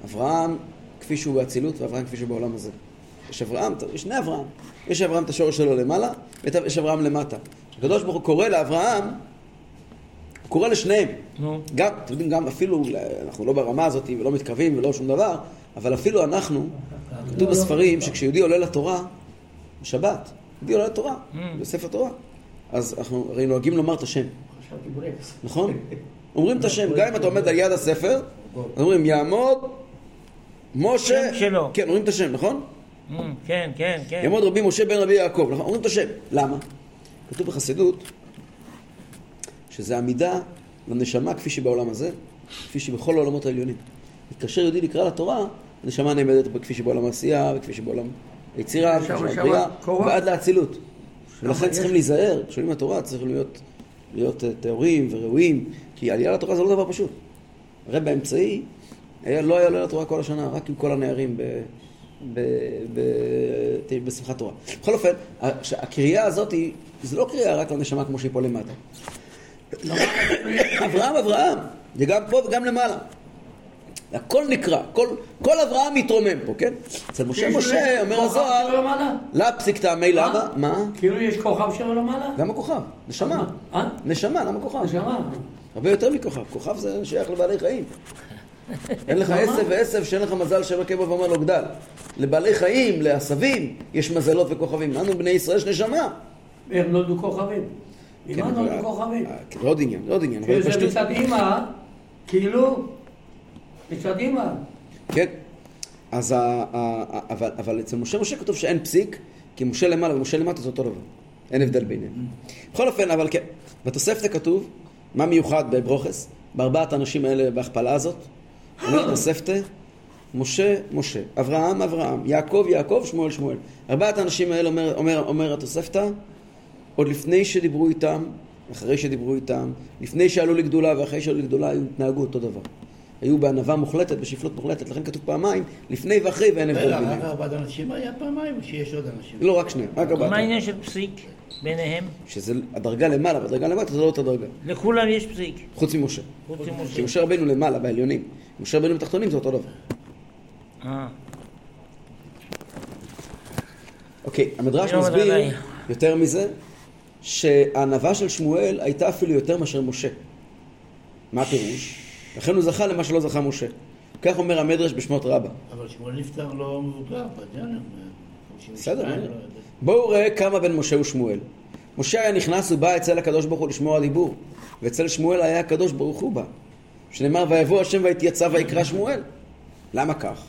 אברהם כפי שהוא באצילות ואברהם כפי שהוא בעולם הזה. יש אברהם, יש שני אברהם. יש אברהם את השורש שלו למעלה ויש אברהם למטה. הקדוש ברוך הוא קורא לאברהם, הוא קורא לשניהם. גם, אתם יודעים, גם אפילו, אנחנו לא ברמה הזאת ולא מתקרבים ולא שום דבר, אבל אפילו אנחנו, כתוב בספרים שכשיהודי עולה לתורה, בשבת, יהודי עולה לתורה, בספר תורה, אז אנחנו הרי נוהגים לומר את השם. נכון? אומרים את השם, גם אם אתה עומד על יד הספר, אומרים יעמוד משה, כן, אומרים את השם, נכון? כן, כן, כן. יעמוד רבי משה בן רבי יעקב, נכון? אומרים את השם. למה? כתוב בחסידות שזה עמידה לנשמה כפי שבעולם הזה, כפי שבכל העולמות העליונים. כאשר יהודי נקרא לתורה, הנשמה נעמדת כפי שבעולם העשייה, וכפי שבעולם היצירה, וכפי שבעולם הבריאה, ועד לאצילות. ולכן צריכים להיזהר, כשעולים לתורה צריכים להיות, להיות תיאורים וראויים, כי עלייה לתורה זה לא דבר פשוט. הרי באמצעי, היה, לא היה עולה לתורה כל השנה, רק עם כל הנערים ב, ב, ב, ב, בשמחת תורה. בכל אופן, הקריאה הזאת היא, זה לא קריאה רק לנשמה כמו שהיא פה למטה. אברהם, אברהם, זה גם פה וגם למעלה. הכל נקרא, כל, כל אברהם מתרומם פה, כן? אצל משה משה אומר הזוהר, לא פסיק טעמי למה? מה? כאילו יש כוכב שלו למעלה? למה כוכב? נשמה. נשמה, למה כוכב? נשמה. הרבה יותר מכוכב, כוכב זה שייך לבעלי חיים. אין לך עשב ועשב שאין לך מזל שרקב ואומר לא גדל. לבעלי חיים, לעשבים, יש מזלות וכוכבים. לנו בני ישראל יש נשמה. הם נולדו כוכבים. אימא נולדו כוכבים. לא עוד עניין, לא עוד עניין. זה מצד אימא, כאילו... מצד אימא. כן. אז ה... אבל, אבל אצל משה משה כתוב שאין פסיק, כי משה למעלה ומשה למטה זה אותו דבר. אין הבדל ביניהם. בכל אופן, אבל כן. בתוספת כתוב, מה מיוחד בברוכס? בארבעת האנשים האלה בהכפלה הזאת. בתוספת, משה, משה. אברהם, אברהם. יעקב, יעקב, שמואל, שמואל. ארבעת האנשים האלה אומר, אומר, אומר התוספת, עוד לפני שדיברו איתם, אחרי שדיברו איתם, לפני שעלו לגדולה ואחרי שעלו לגדולה, הם התנהגו אותו דבר. היו בענבה מוחלטת, בשפלות מוחלטת, לכן כתוב פעמיים, לפני ואחרי ואין הבדל ביניהם. רק ארבעת אנשים היה פעמיים, שיש עוד אנשים. לא, רק שניים, רק ארבעת. מה העניין של פסיק ביניהם? שזה הדרגה למעלה, והדרגה למטה זה לא אותה דרגה. לכולם יש פסיק. חוץ ממשה. חוץ ממשה. כי משה רבנו למעלה, בעליונים. משה רבנו בתחתונים זה אותו דבר. אה. אוקיי, המדרש מסביר יותר מזה, שהענבה של שמואל הייתה אפילו יותר מאשר משה. מה הפירוש? לכן הוא זכה למה שלא זכה משה. כך אומר המדרש בשמות רבה. אבל שמואל נפטר לא מבוגר, בדיון. בסדר, בסדר. בואו ראה כמה בין משה ושמואל. משה היה נכנס ובא אצל הקדוש ברוך הוא לשמוע הדיבור. ואצל שמואל היה הקדוש ברוך הוא בא. שנאמר, ויבוא השם ויתייצב ויקרא שמואל. למה כך?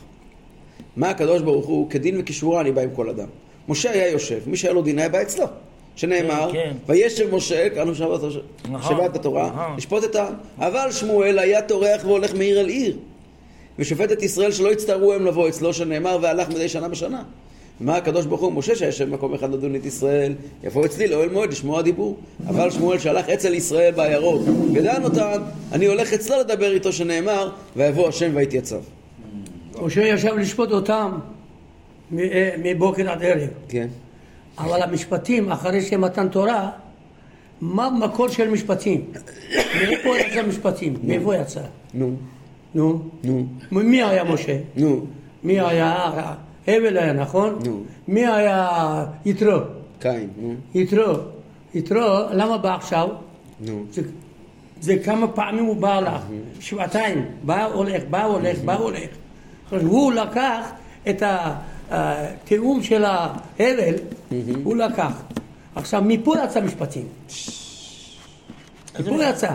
מה הקדוש ברוך הוא? כדין וכשורה אני בא עם כל אדם. משה היה יושב, מי שהיה לו דין היה בא אצלו. שנאמר, וישב משה, קראנו שבת התורה, לשפוט את העם. אבל שמואל היה טורח והולך מעיר אל עיר, ושופט את ישראל שלא הצטערו הם לבוא אצלו, שנאמר, והלך מדי שנה בשנה. מה הקדוש ברוך הוא? משה שישב במקום אחד לדון את ישראל, יבוא אצלי לאוהל מועד לשמוע הדיבור. אבל שמואל שהלך אצל ישראל בעיירות, ודן אותם, אני הולך אצלו לדבר איתו, שנאמר, ויבוא השם והתייצב. משה ישב לשפוט אותם מבוקר עד ערב. כן. אבל המשפטים, אחרי שמתן תורה, מה מקור של משפטים? מאיפה יצא משפטים? מאיפה יצא? נו. נו? נו. מי היה משה? נו. מי היה? הבל היה, נכון? נו. מי היה? יתרו. קין, נו. יתרו. יתרו, למה בא עכשיו? נו. זה כמה פעמים הוא בא לך. שבעתיים. בא הולך, בא הולך, בא הולך. הוא לקח את ה... התיאום של ההבל הוא לקח. עכשיו מפה יצא משפטים, מפה יצא,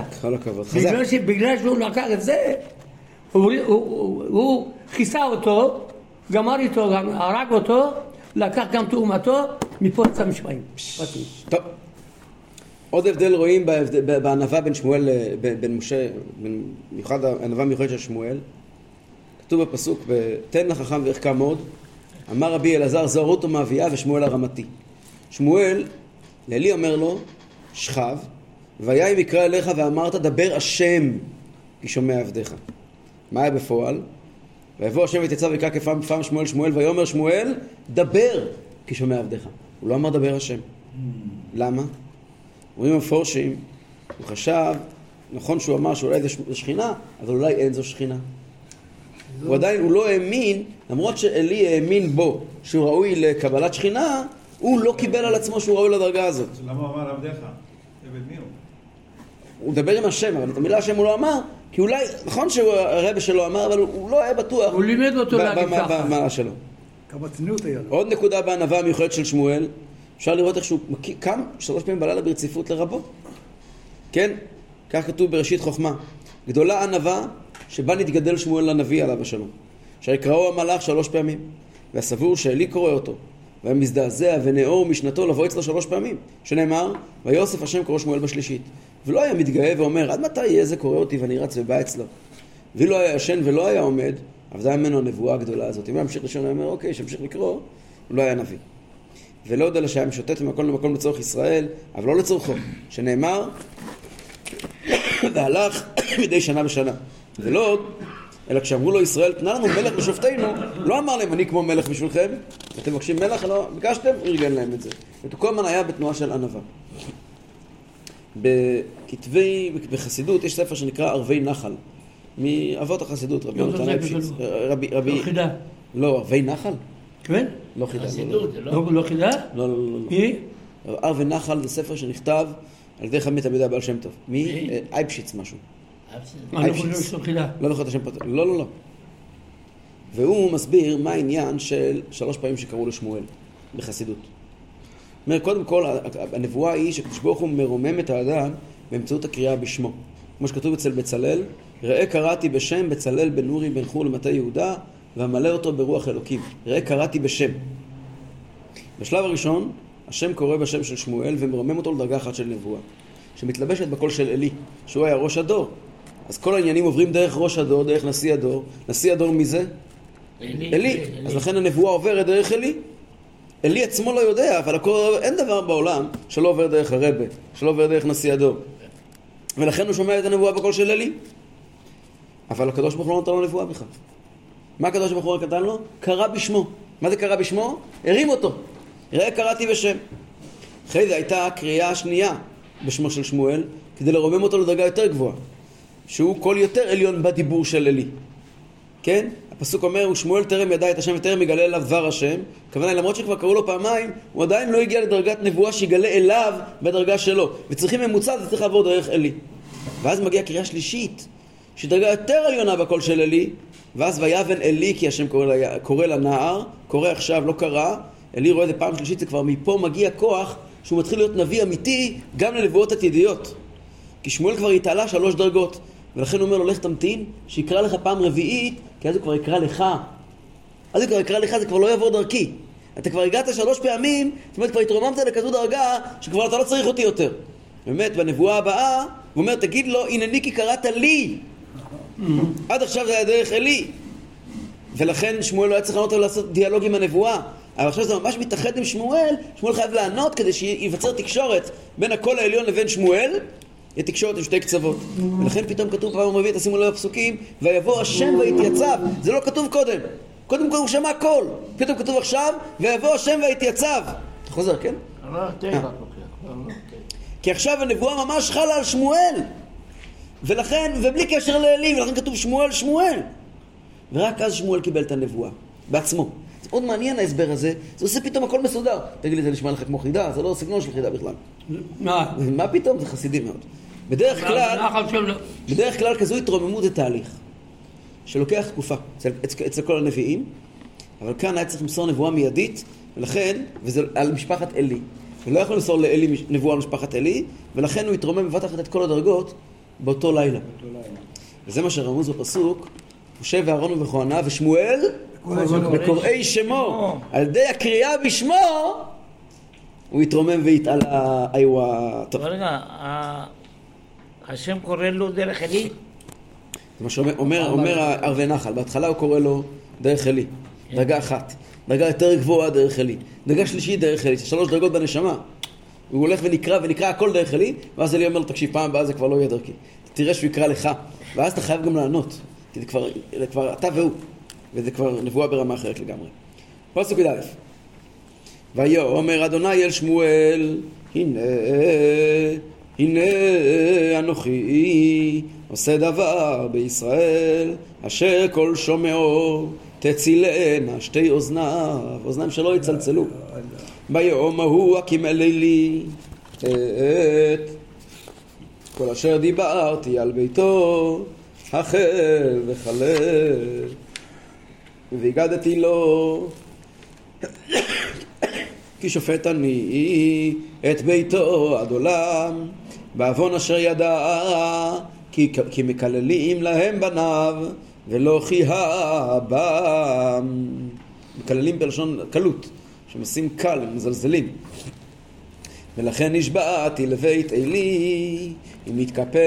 בגלל שהוא לקח את זה הוא חיסה אותו, גמר איתו, הרג אותו, לקח גם תאומתו, מפה יצא משפטים. טוב, עוד הבדל רואים בענווה בין שמואל, בין משה, במיוחד הענווה מיוחדת של שמואל. כתוב בפסוק, תן לחכם ויחכם עוד, אמר רבי אלעזר זרותו מאביה ושמואל הרמתי. שמואל, לאלי אומר לו, שכב, והיה אם יקרא אליך ואמרת דבר השם, כי שומע עבדיך. מה היה בפועל? ויבוא השם ותצא ויקרא כפעם פעם שמואל שמואל, ויאמר שמואל, דבר, כי שומע עבדיך. הוא לא אמר דבר השם. למה? אומרים המפורשים, הוא חשב, נכון שהוא אמר שאולי זה שכינה, אבל אולי אין זו שכינה. הוא עדיין, הוא לא האמין, למרות שאלי האמין בו שהוא ראוי לקבלת שכינה, הוא לא קיבל על עצמו שהוא ראוי לדרגה הזאת. למה הוא אמר עבדיך? עבד מי הוא? הוא דבר עם השם, אבל את המילה השם הוא לא אמר, כי אולי, נכון שהרבא שלו אמר, אבל הוא לא היה בטוח. הוא לימד אותו להגיד ככה. במעלה שלו. כמה צניעות היה לו. עוד נקודה בענווה המיוחדת של שמואל, אפשר לראות איך שהוא קם שלוש פעמים בלילה ברציפות לרבו. כן? כך כתוב בראשית חוכמה. גדולה ענווה שבה נתגדל שמואל לנביא עליו השלום, שיקראו המלאך שלוש פעמים, והסבור שאלי קורא אותו, והמזדעזע ונאור משנתו לבוא אצלו שלוש פעמים, שנאמר, ויוסף השם קורא שמואל בשלישית, ולא היה מתגאה ואומר, עד מתי יהיה זה קורא אותי ואני רץ ובא אצלו? ולא היה ישן ולא היה עומד, עבדה ממנו הנבואה הגדולה הזאת. אם הוא ימשיך לשון, הוא אומר, אוקיי, שמשיך לקרוא, הוא לא היה נביא. ולא יודע לשם שוטט ממקום למקום לצורך ישראל, אבל לא לצורכו, שנאמר, והלך מדי שנה בשנה. ולא עוד, אלא כשאמרו לו ישראל, תנה לנו מלך בשופטינו, לא אמר להם, אני כמו מלך בשבילכם, אתם מבקשים מלך, לא, ביקשתם, ארגן להם את זה. וכל מן היה בתנועה של ענווה. בכתבי, בחסידות, יש ספר שנקרא ערבי נחל, מאבות החסידות, רבי נתן אפשיץ. לא חידה. לא, ערבי נחל? כן? לא חידה. חסידות, לא חידה? לא, לא, לא. מי? ערבי נחל זה ספר שנכתב על ידי חמית עמידה בעל שם טוב. מי? אפשיץ משהו. אני חושב שלא חילה. לא נכון את השם פתוח. לא, לא, לא. והוא מסביר מה העניין של שלוש פעמים שקראו לשמואל בחסידות. אומר, קודם כל, הנבואה היא שקדוש ברוך הוא מרומם את האדם באמצעות הקריאה בשמו. כמו שכתוב אצל בצלאל, ראה קראתי בשם בצלאל בן אורי בן חור למטה יהודה, והמלא אותו ברוח אלוקים. ראה קראתי בשם. בשלב הראשון, השם קורא בשם של שמואל ומרומם אותו לדרגה אחת של נבואה, שמתלבשת בקול של אלי, שהוא היה ראש הדור. אז כל העניינים עוברים דרך ראש הדור, דרך נשיא הדור. נשיא הדור מי זה? אלי. אלי. אז לכן הנבואה עוברת דרך אלי. אלי עצמו לא יודע, אבל הכל, אין דבר בעולם שלא עובר דרך הרבא, שלא עובר דרך נשיא הדור. ולכן הוא שומע את הנבואה בקול של אלי. אבל הקדוש ברוך הוא לא נתן לו נבואה בכלל. מה הקדוש ברוך הוא נתן לו? קרא בשמו. מה זה קרא בשמו? הרים אותו. ראה קראתי בשם. אחרי זה הייתה הקריאה השנייה בשמו של שמואל, כדי לרומם אותו לדרגה יותר גבוהה. שהוא קול יותר עליון בדיבור של אלי. כן? הפסוק אומר, ושמואל תרם ידע את השם ותרם יגלה אליו דבר השם. כוונה, למרות שכבר קראו לו פעמיים, הוא עדיין לא הגיע לדרגת נבואה שיגלה אליו בדרגה שלו. וצריכים ממוצע, זה צריך לעבור דרך אלי. ואז מגיעה קריאה שלישית, שדרגה יותר עליונה בקול של אלי, ואז ויבן אלי, כי השם קורא, לה, קורא לנער, קורא עכשיו, לא קרא. אלי רואה זה פעם שלישית, זה כבר מפה מגיע כוח, שהוא מתחיל להיות נביא אמיתי גם לנבואות עתידיות. כי שמואל כבר התעלה שלוש דרגות, ולכן הוא אומר לו, לך תמתין, שיקרא לך פעם רביעית, כי אז הוא כבר יקרא לך. אז הוא כבר יקרא לך, זה כבר לא יעבור דרכי. אתה כבר הגעת שלוש פעמים, זאת אומרת, כבר התרוממת לכזו דרגה שכבר אתה לא צריך אותי יותר. באמת, בנבואה הבאה, הוא אומר, תגיד לו, הנני כי קראת לי. עד עכשיו זה היה דרך אלי. ולכן שמואל לא היה צריך לענות לו לעשות דיאלוג עם הנבואה. אבל עכשיו זה ממש מתאחד עם שמואל, שמואל חייב לענות כדי שיבצר תקשורת בין הקול העליון לבין שמואל, יהיה תקשורת עם שתי קצוות. ולכן פתאום כתוב פעם רביעית, תשימו לב הפסוקים, ויבוא השם ויתייצב. זה לא כתוב קודם. קודם כל הוא שמע קול. פתאום כתוב עכשיו, ויבוא השם ויתייצב. אתה חוזר, כן? לא, תהיה רק לוקח. כי עכשיו הנבואה ממש חלה על שמואל. ולכן, ובלי קשר לאלי, ולכן כתוב שמואל, שמואל. ורק אז שמואל קיבל את הנבואה, בעצמו. זה עוד מעניין ההסבר הזה, זה עושה פתאום הכל מסודר. תגיד לי, זה נשמע לך כמו חידה, זה לא סגנון של חידה בכלל. מה? מה פתאום? זה חסידי מאוד. בדרך כלל, בדרך כלל כזו התרוממות זה תהליך, שלוקח תקופה, אצל, אצל, אצל כל הנביאים, אבל כאן היה צריך למסור נבואה מיידית, ולכן, וזה על משפחת אלי. ולא יכול למסור לאלי נבואה על משפחת אלי, ולכן הוא התרומם בבת אחת את כל הדרגות באותו לילה. וזה מה שרמוז בפסוק, משה ואהרון ובכהנה ושמואל בקוראי שמו, על ידי הקריאה בשמו הוא התרומם והתעלה. טוב, רגע, השם קורא לו דרך אלי? זה מה שאומר ערבי נחל, בהתחלה הוא קורא לו דרך אלי, דרגה אחת, דרגה יותר גבוהה דרך אלי, דרגה שלישית דרך אלי, שלוש דרגות בנשמה, הוא הולך ונקרא ונקרא הכל דרך אלי, ואז אלי אומר לו תקשיב, פעם הבאה זה כבר לא יהיה דרכי, תראה שהוא יקרא לך, ואז אתה חייב גם לענות, כי זה כבר, זה כבר אתה והוא, וזה כבר נבואה ברמה אחרת לגמרי. פסוק א', ויו אומר אדוני אל שמואל, הנה, הנה אנוכי עושה דבר בישראל, אשר כל שומעו תצילנה שתי אוזניו, אוזניים שלא יצלצלו. ביום ההוא הקים אלי את כל אשר דיברתי על ביתו, החל וחלל, והגדתי לו, כי שופט אני את ביתו עד עולם, בעוון אשר ידע, כי, כי מקללים להם בניו, ולא חיה בם. מקללים בלשון קלות, שמשים קל, הם מזלזלים. ולכן נשבעתי לבית אלי, אם יתכפר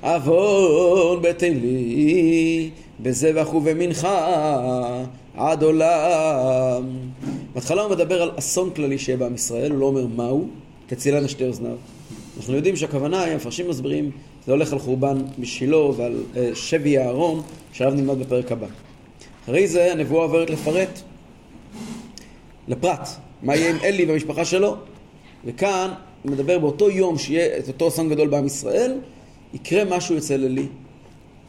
עוון בית אלי, בזבח ובמנחה עד עולם. בהתחלה הוא מדבר על אסון כללי שיהיה בעם ישראל, הוא לא אומר מהו, תצילנה שתי אוזניו. אנחנו יודעים שהכוונה, המפרשים מסבירים, זה הולך על חורבן בשילו ועל שבי הארון, שעליו נלמד בפרק הבא. אחרי זה הנבואה עוברת לפרט, לפרט, מה יהיה עם אלי והמשפחה שלו. וכאן הוא מדבר באותו יום שיהיה את אותו אסון גדול בעם ישראל, יקרה משהו אצל אלי.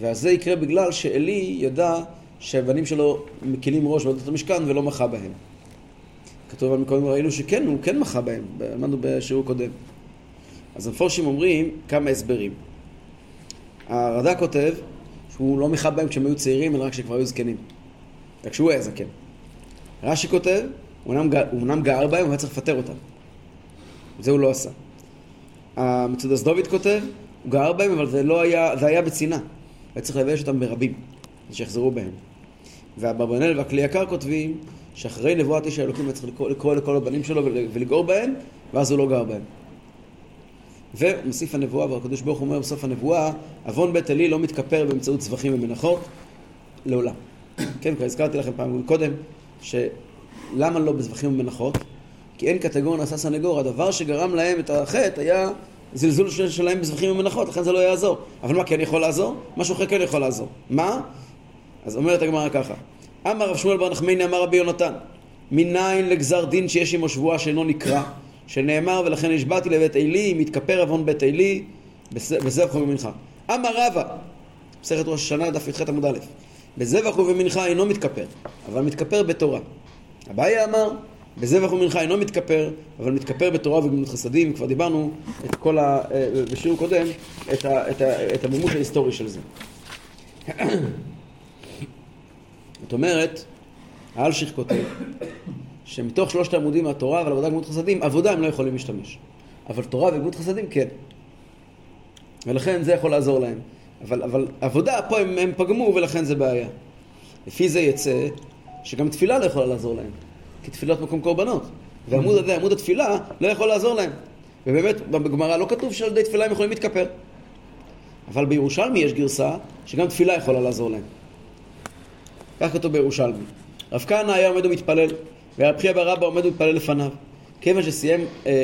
ואז זה יקרה בגלל שאלי ידע שהבנים שלו מקילים ראש ועדת המשכן ולא מחה בהם. כתוב על מקודם ראינו שכן, הוא כן מחה בהם, אמרנו בשיעור קודם. אז המפורשים אומרים כמה הסברים. הרד"ק כותב שהוא לא מחה בהם כשהם היו צעירים, אלא רק כשכבר היו זקנים. רק כשהוא היה זקן. רש"י כותב, הוא אמנם גער בהם, הוא היה צריך לפטר אותם. זה הוא לא עשה. המצודס דוד כותב, הוא גער בהם, אבל זה, לא היה, זה היה בצינה. היה צריך להבייש אותם ברבים, שיחזרו בהם. והברבנאל והכלי יקר כותבים, שאחרי נבואת איש האלוקים היה צריך לקרוא, לקרוא לכל הבנים שלו ולגעור בהם, ואז הוא לא גער בהם. ומוסיף הנבואה, והקדוש ברוך הוא אומר בסוף הנבואה, עוון בית אלי לא מתכפר באמצעות צבחים ומנחות, לעולם. כן, כבר הזכרתי לכם פעם קודם, שלמה לא בצבחים ומנחות? כי אין קטגון עשה סנגור, הדבר שגרם להם את החטא היה זלזול שלהם בזבחים ומנחות, לכן זה לא יעזור. אבל מה, כן יכול לעזור? משהו אחר כן יכול לעזור. מה? אז אומרת הגמרא ככה, אמר רב שמואל בר נחמני אמר רבי יונתן, מניין לגזר דין שיש עמו שבועה שאינו נקרא, שנאמר ולכן נשבעתי לבית אלי, מתכפר עוון בית אלי, בזבח ובמנחה. אמר רבא, מסכת ראש השנה דף י"ח עמוד א', בזבח ובמנחה אינו מתכפר, אבל מתכפר בתורה. אביי אמר, בזבח ומנחה אינו מתכפר, אבל מתכפר בתורה ובגמילות חסדים. כבר דיברנו את כל ה... בשיעור קודם, את, ה... את, ה... את המימוש ההיסטורי של זה. זאת אומרת, האלשיך כותב, שמתוך שלושת העמודים מהתורה ועל עבודה ובגמילות חסדים, עבודה הם לא יכולים להשתמש. אבל תורה ובגמילות חסדים כן. ולכן זה יכול לעזור להם. אבל, אבל עבודה פה הם, הם פגמו ולכן זה בעיה. לפי זה יצא שגם תפילה לא יכולה לעזור להם, כי תפילות מקום קורבנות, ועמוד הזה, עמוד התפילה, לא יכול לעזור להם. ובאמת, בגמרא לא כתוב שעל ידי תפילה הם יכולים להתכפר. אבל בירושלמי יש גרסה שגם תפילה יכולה לעזור להם. כך כתוב בירושלמי. רב כהנא היה עומד ומתפלל, ורב חייא בר אבא עומד ומתפלל לפניו. כיוון שסיים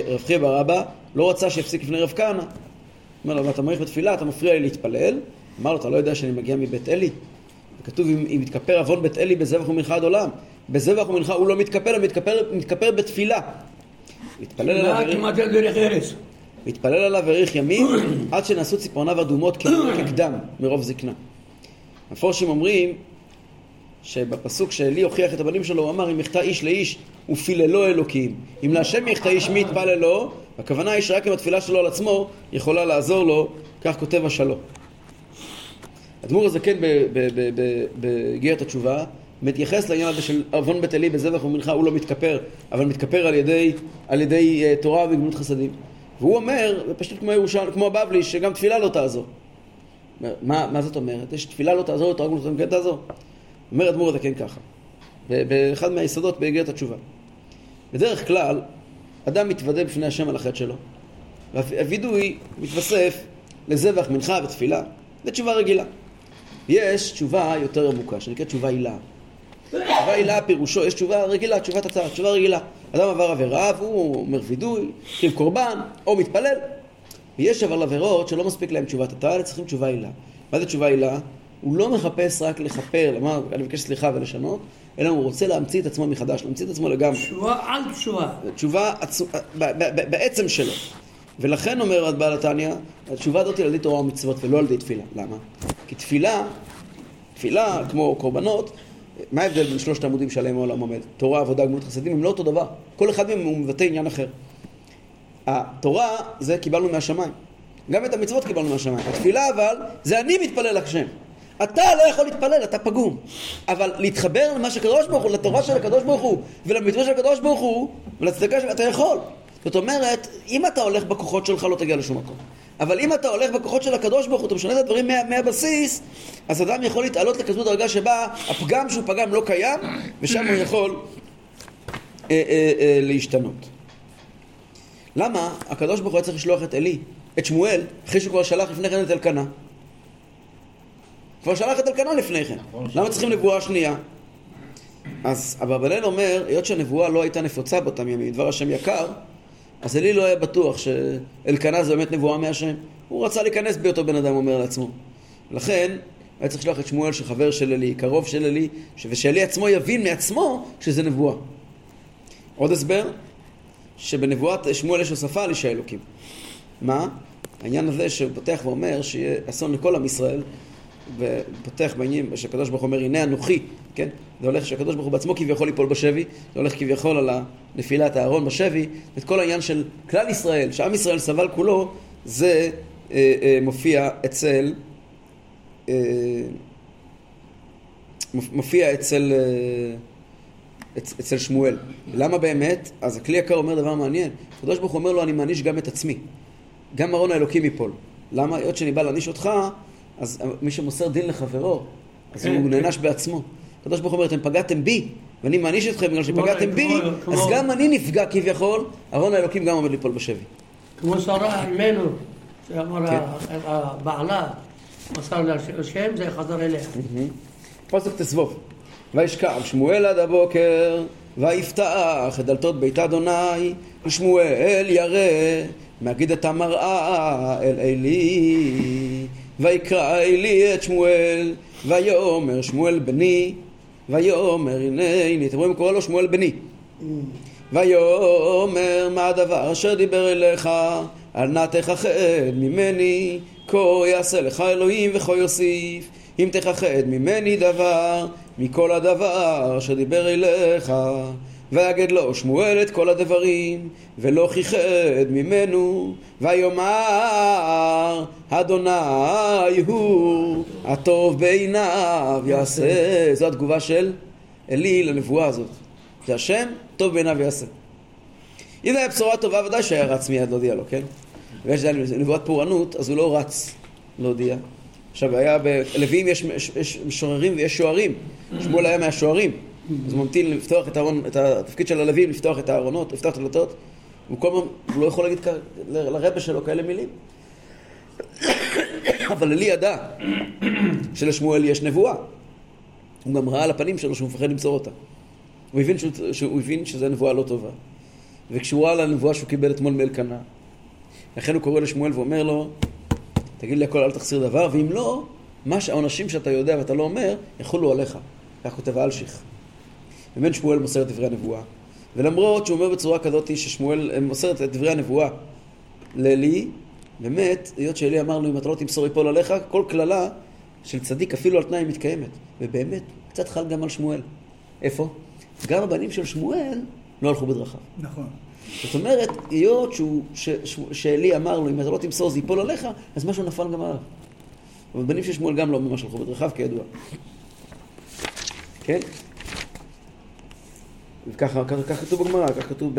רב חייא בר אבא, לא רצה שיפסיק לפני רב כהנא. אמר לו, אתה מריח בתפילה, אתה מפריע לי להתפלל. אמר לו, אתה לא יודע שאני מגיע מבית אלי? וכתוב, אם מתכפר עוון בית אלי בזבח ומנחה עד עולם. בזבח ומנחה הוא לא מתכפר, הוא מתכפר, מתכפר בתפילה. מתפלל עליו וריח ימים, עד שנעשו ציפורניו אדומות כקדם מרוב זקנה. המפורשים אומרים שבפסוק שאלי הוכיח את הבנים שלו, הוא אמר, אם יחטא איש לאיש, הוא פיללו אלוקים. אם להשם יחטא איש מי יתפללו, הכוונה היא שרק עם התפילה שלו על עצמו יכולה לעזור לו, כך כותב השלום. הדמור הזה כן בגיעת התשובה, מתייחס לעניין הזה של אבון בית אלי בזבח ומנחה, הוא לא מתכפר, אבל מתכפר על ידי, על ידי תורה וגמילות חסדים. והוא אומר, פשוט כמו ירושלים, כמו הבבלי, שגם תפילה לא תעזור. מה, מה זאת אומרת? יש תפילה לא תעזור, תורה גמילות חסדים כן תעזור. אומר הדמור הזה כן ככה, באחד מהיסודות בגיעת התשובה. בדרך כלל, אדם מתוודה בפני השם על החטא שלו, והווידוי מתווסף לזבח, מנחה ותפילה. זה תשובה רגילה. יש תשובה יותר עמוקה, שנקרא תשובה הילה. תשובה הילה פירושו, יש תשובה רגילה, תשובת הצעה, תשובה רגילה. אדם עבר עבירה, והוא אומר וידוי, קריב קורבן, או מתפלל. ויש אבל עבירות שלא מספיק להם תשובת הצעה, צריכים תשובה הילה. מה זה תשובה הילה? הוא לא מחפש רק לכפר, למה, אני מבקש סליחה ולשנות, אלא הוא רוצה להמציא את עצמו מחדש, להמציא את עצמו לגמרי. תשובה על תשובה. תשובה עצ... בעצם שלו. ולכן אומרת בעל התניא, התשובה הזאת היא על ידי תורה ומצוות ולא על ידי תפילה. למה? כי תפילה, תפילה כמו קורבנות, מה ההבדל בין שלושת העמודים שעליהם העולם עומד? תורה, עבודה, גמילות חסדים, הם לא אותו דבר. כל אחד מהם הוא מבטא עניין אחר. התורה זה קיבלנו מהשמיים. גם את המצוות קיבלנו מהשמיים. התפילה אבל, זה אני מתפלל להשם. אתה לא יכול להתפלל, אתה פגום. אבל להתחבר למה שקדוש ברוך הוא, לתורה של הקדוש ברוך הוא, ולמצוות של הקדוש ברוך הוא, ולצדקה של... אתה יכול. זאת אומרת, אם אתה הולך בכוחות שלך לא תגיע לשום מקום. אבל אם אתה הולך בכוחות של הקדוש ברוך הוא, אתה משנה את הדברים מה, מהבסיס, אז אדם יכול להתעלות לכזו דרגה שבה הפגם שהוא פגם לא קיים, ושם הוא יכול אה, אה, אה, להשתנות. למה הקדוש ברוך הוא צריך לשלוח את אלי, את שמואל, אחרי שהוא כבר שלח לפני כן את אלקנה? כבר שלח את אלקנה לפני כן. למה צריכים נבואה שנייה? אז אבא אומר, היות שהנבואה לא הייתה נפוצה באותם ימים, דבר השם יקר, אז אלי לא היה בטוח שאלקנה זה באמת נבואה מהשם. הוא רצה להיכנס באותו בן אדם, אומר לעצמו. לכן, היה צריך לשלוח את שמואל שחבר של אלי, קרוב של אלי, ושאלי עצמו יבין מעצמו שזה נבואה. עוד הסבר, שבנבואת שמואל יש הוספה על אישי אלוקים. מה? העניין הזה שפותח ואומר שיהיה אסון לכל עם ישראל, ופותח בעניין שהקדוש ברוך הוא אומר, הנה אנוכי, כן? זה הולך שהקדוש ברוך הוא בעצמו כביכול ליפול בשבי, זה הולך כביכול על נפילת הארון בשבי, את כל העניין של כלל ישראל, שעם ישראל סבל כולו, זה אה, אה, מופיע אצל, אה, מופיע אצל, אה, אצ, אצל שמואל. למה באמת? אז הכלי יקר אומר דבר מעניין, הקדוש ברוך הוא אומר לו, אני מעניש גם את עצמי, גם ארון האלוקים ייפול. למה? עוד שאני בא להניש אותך, אז מי שמוסר דין לחברו, אז הוא נענש בעצמו. הקדוש ברוך הוא אומר, אתם פגעתם בי, ואני מעניש אתכם בגלל שפגעתם בי, אז גם אני נפגע כביכול, ארון האלוקים גם עומד ליפול בשבי. כמו שרה אמנו, שאמר הבעלה, מסר לה השם, זה חזר אליה. פסוק תסבוב. וישכב שמואל עד הבוקר, ויפתח את דלתות בית אדוני, ושמואל ירא, מגיד את המראה אל אלי. ויקרא אלי את שמואל, ויאמר שמואל בני, ויאמר הנה, הנה, אתם רואים, קורא לו שמואל בני. ויאמר מה הדבר אשר דיבר אליך, אל נא תחחד ממני, כה יעשה לך אלוהים וכה יוסיף, אם תחחד ממני דבר, מכל הדבר אשר דיבר אליך. ויגד לו שמואל את כל הדברים, ולא חיחד ממנו, ויאמר אדוני הוא הטוב בעיניו יעשה. זו התגובה של אלי לנבואה הזאת, זה השם טוב בעיניו יעשה. אם זה היה בשורה טובה ודאי שהיה רץ מיד להודיע לו, כן? ויש נבואת פורענות, אז הוא לא רץ להודיע. עכשיו היה בלוויים יש משוררים ויש שוערים, שמואל היה מהשוערים, אז הוא ממתין לפתוח את הארון, את התפקיד של הלווים, לפתוח את הארונות, לפתוח את הדלתות. הוא כל מה, הוא לא יכול להגיד לרבא שלו כאלה מילים. אבל אלי ידע שלשמואל יש נבואה. הוא גם ראה על הפנים שלו שהוא מפחד למצוא אותה. הוא הבין, שהוא, שהוא הבין שזו נבואה לא טובה. וכשהוא ראה לנבואה שהוא קיבל אתמול מאלקנה, לכן הוא קורא לשמואל ואומר לו, תגיד לי הכל, אל תחסיר דבר, ואם לא, מה שהאנשים שאתה יודע ואתה לא אומר, יחולו עליך. כך כותב אלשיך. ובן שמואל מוסר את דברי הנבואה. ולמרות שהוא אומר בצורה כזאת ששמואל מוסר את דברי הנבואה לאלי, באמת, היות שאלי אמר לו, אם אתה לא תמסור יפול עליך, כל כללה של צדיק אפילו על תנאי מתקיימת. ובאמת, קצת חל גם על שמואל. איפה? גם הבנים של שמואל לא הלכו בדרכיו. נכון. זאת אומרת, היות שאלי אמר לו, אם אתה לא תמסור זה יפול עליך, אז משהו נפל גם עליו. אבל הבנים של שמואל גם לא ממש הלכו בדרכיו, כידוע. כן? וככה, כך כתוב בגמרא, כך כתוב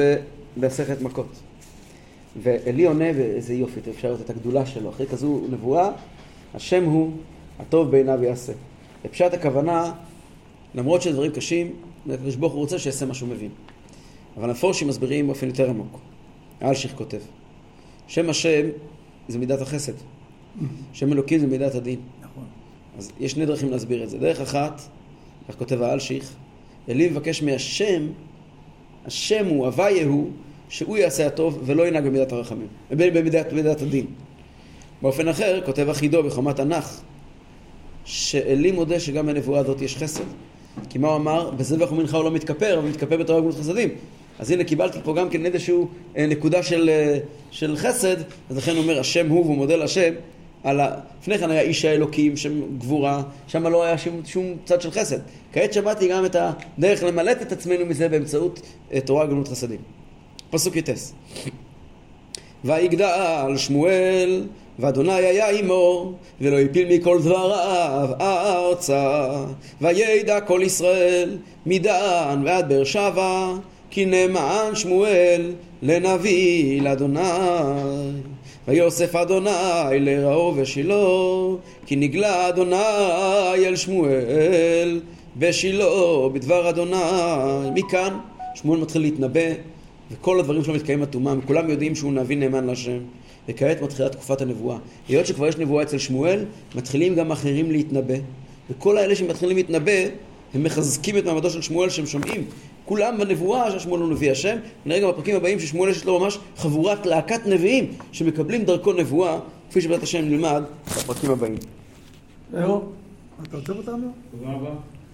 במסכת מכות. ואלי עונה, וזה יופי, אפשר לראות את הגדולה שלו. אחרי כזו נבואה, השם הוא הטוב בעיניו יעשה. לפשט הכוונה, למרות שדברים קשים, הקדוש ברוך הוא רוצה שיעשה משהו מבין. אבל המפרשים מסבירים באופן יותר עמוק. אלשיך כותב, שם השם זה מידת החסד. שם אלוקים זה מידת הדין. נכון. אז יש שני דרכים להסביר את זה. דרך אחת, כך כותב האלשיך, אלי מבקש מהשם, השם הוא, הווה יהוא, שהוא יעשה הטוב ולא ינהג במידת הרחמים, במידת, במידת הדין. באופן אחר, כותב אחידו בחומת הנח, שאלי מודה שגם בנבואה הזאת יש חסד. כי מה הוא אמר? בזבח ומנחה הוא לא מתכפר, אבל מתכפר בתורה גבולות חסדים. אז הנה, קיבלתי פה גם כן איזשהו נקודה של, של חסד, אז לכן הוא אומר, השם הוא, והוא מודה להשם, על ה... לפני כן היה איש האלוקים, שם גבורה, שם לא היה שום, שום צד של חסד. כעת שמעתי גם את הדרך למלט את עצמנו מזה באמצעות תורה גבולות חסדים. פסוק יטס. ויגדל שמואל, ואדוני היה עמו, ולא יפיל מכל דבריו ארצה. וידע כל ישראל, מדן ועד באר שבע, כי נאמן שמואל לנביא לאדוני. ויוסף אדוני לרעו ושילה, כי נגלה אדוני אל שמואל ושילה בדבר אדוני. מכאן שמואל מתחיל להתנבא, וכל הדברים שלו מתקיים אטומה, וכולם יודעים שהוא נביא נאמן להשם. וכעת מתחילה תקופת הנבואה. היות שכבר יש נבואה אצל שמואל, מתחילים גם אחרים להתנבא. וכל האלה שמתחילים להתנבא, הם מחזקים את מעמדו של שמואל שהם שומעים. כולם בנבואה ששמואל הוא נביא השם. נראה גם בפרקים הבאים ששמואל יש לו ממש חבורת להקת נביאים, שמקבלים דרכו נבואה, כפי שבעזרת השם נלמד בפרקים הבאים. אהרון, אתה רוצה אותנו? תודה רבה.